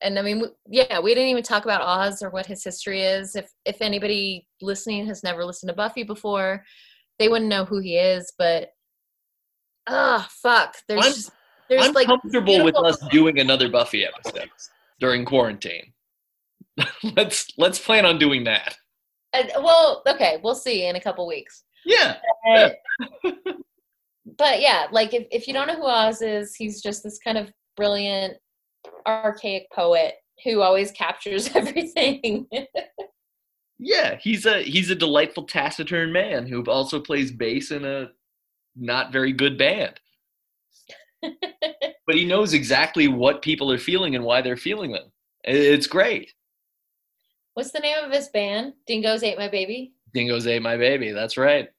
And I mean, we didn't even talk about Oz or what his history is. If anybody listening has never listened to Buffy before, they wouldn't know who he is. But fuck, I'm like comfortable with us doing another Buffy episode during quarantine. Let's plan on doing that. Okay, we'll see in a couple weeks. Yeah. But yeah, like if you don't know who Oz is, he's just this kind of brilliant, archaic poet who always captures everything. Yeah, he's a delightful taciturn man who also plays bass in a not very good band. But he knows exactly what people are feeling and why they're feeling them. It's great. What's the name of his band? Dingoes Ate My Baby? Dingoes Ate My Baby, that's right.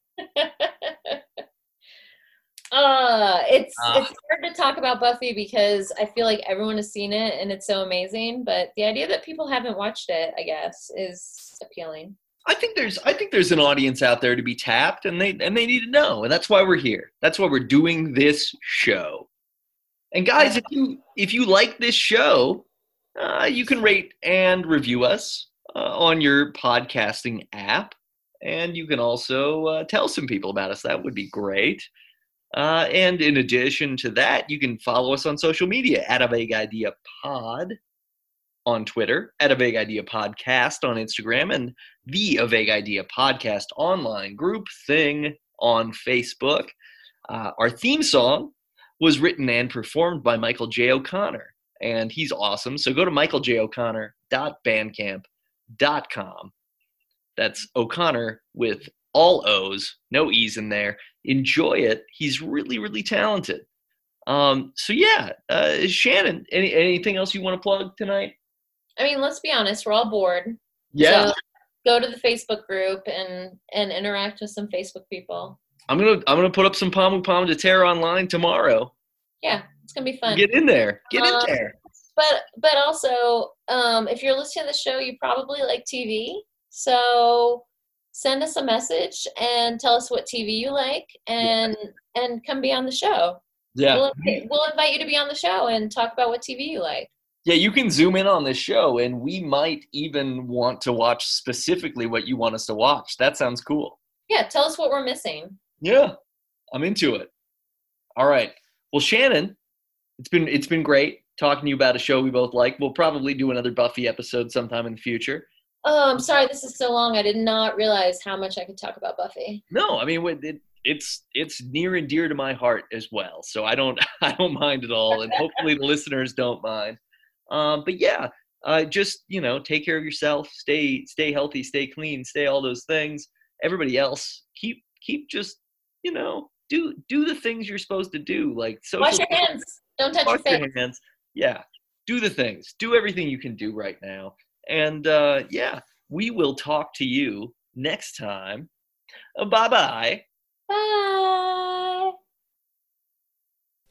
It's hard to talk about Buffy because I feel like everyone has seen it and it's so amazing, but the idea that people haven't watched it, I guess, is appealing. I think there's an audience out there to be tapped, and they need to know, and that's why we're here. That's why we're doing this show. And guys, if you like this show, you can rate and review us on your podcasting app, and you can also tell some people about us. That would be great. And in addition to that, you can follow us on social media at A Vague Idea Pod on Twitter, at A Vague Idea Podcast on Instagram, and the A Vague Idea Podcast online group thing on Facebook. Our theme song was written and performed by Michael J. O'Connor, and he's awesome. So go to michaeljoconnor.bandcamp.com. That's O'Connor with all O's, no E's in there. Enjoy it. He's really, really talented. Shannon, anything else you want to plug tonight? I mean, let's be honest, we're all bored. Yeah. So go to the Facebook group and interact with some Facebook people. I'm gonna put up some Pamu Pam de Terre online tomorrow. Yeah, it's gonna be fun. Get in there. But also, if you're listening to the show, you probably like TV. So send us a message and tell us what TV you like, and come be on the show. Yeah, we'll invite you to be on the show and talk about what TV you like. Yeah, you can zoom in on this show, and we might even want to watch specifically what you want us to watch. That sounds cool. Yeah, tell us what we're missing. Yeah, I'm into it. All right. Well, Shannon, it's been great talking to you about a show we both like. We'll probably do another Buffy episode sometime in the future. Oh, I'm sorry. This is so long. I did not realize how much I could talk about Buffy. No, I mean, it's near and dear to my heart as well. So I don't mind at all. And hopefully the listeners don't mind. Take care of yourself, stay healthy, stay clean, stay all those things. Everybody else, keep just, do the things you're supposed to do. Like wash your hands. Don't touch your face. Yeah. Do the things, do everything you can do right now. And, we will talk to you next time. Bye-bye. Bye.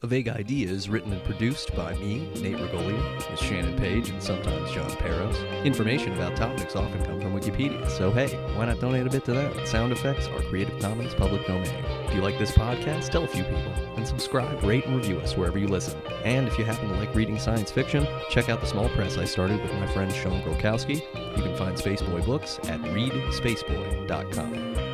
Vague Idea is written and produced by me, Nate Regolia, with Shannon Page, and sometimes John Peros. Information about topics often come from Wikipedia, so hey, why not donate a bit to that? Sound effects are Creative Commons public domain. If you like this podcast, tell a few people, and subscribe, rate, and review us wherever you listen. And if you happen to like reading science fiction, check out the small press I started with my friend Sean Grolkowski. You can find Spaceboy Books at readspaceboy.com.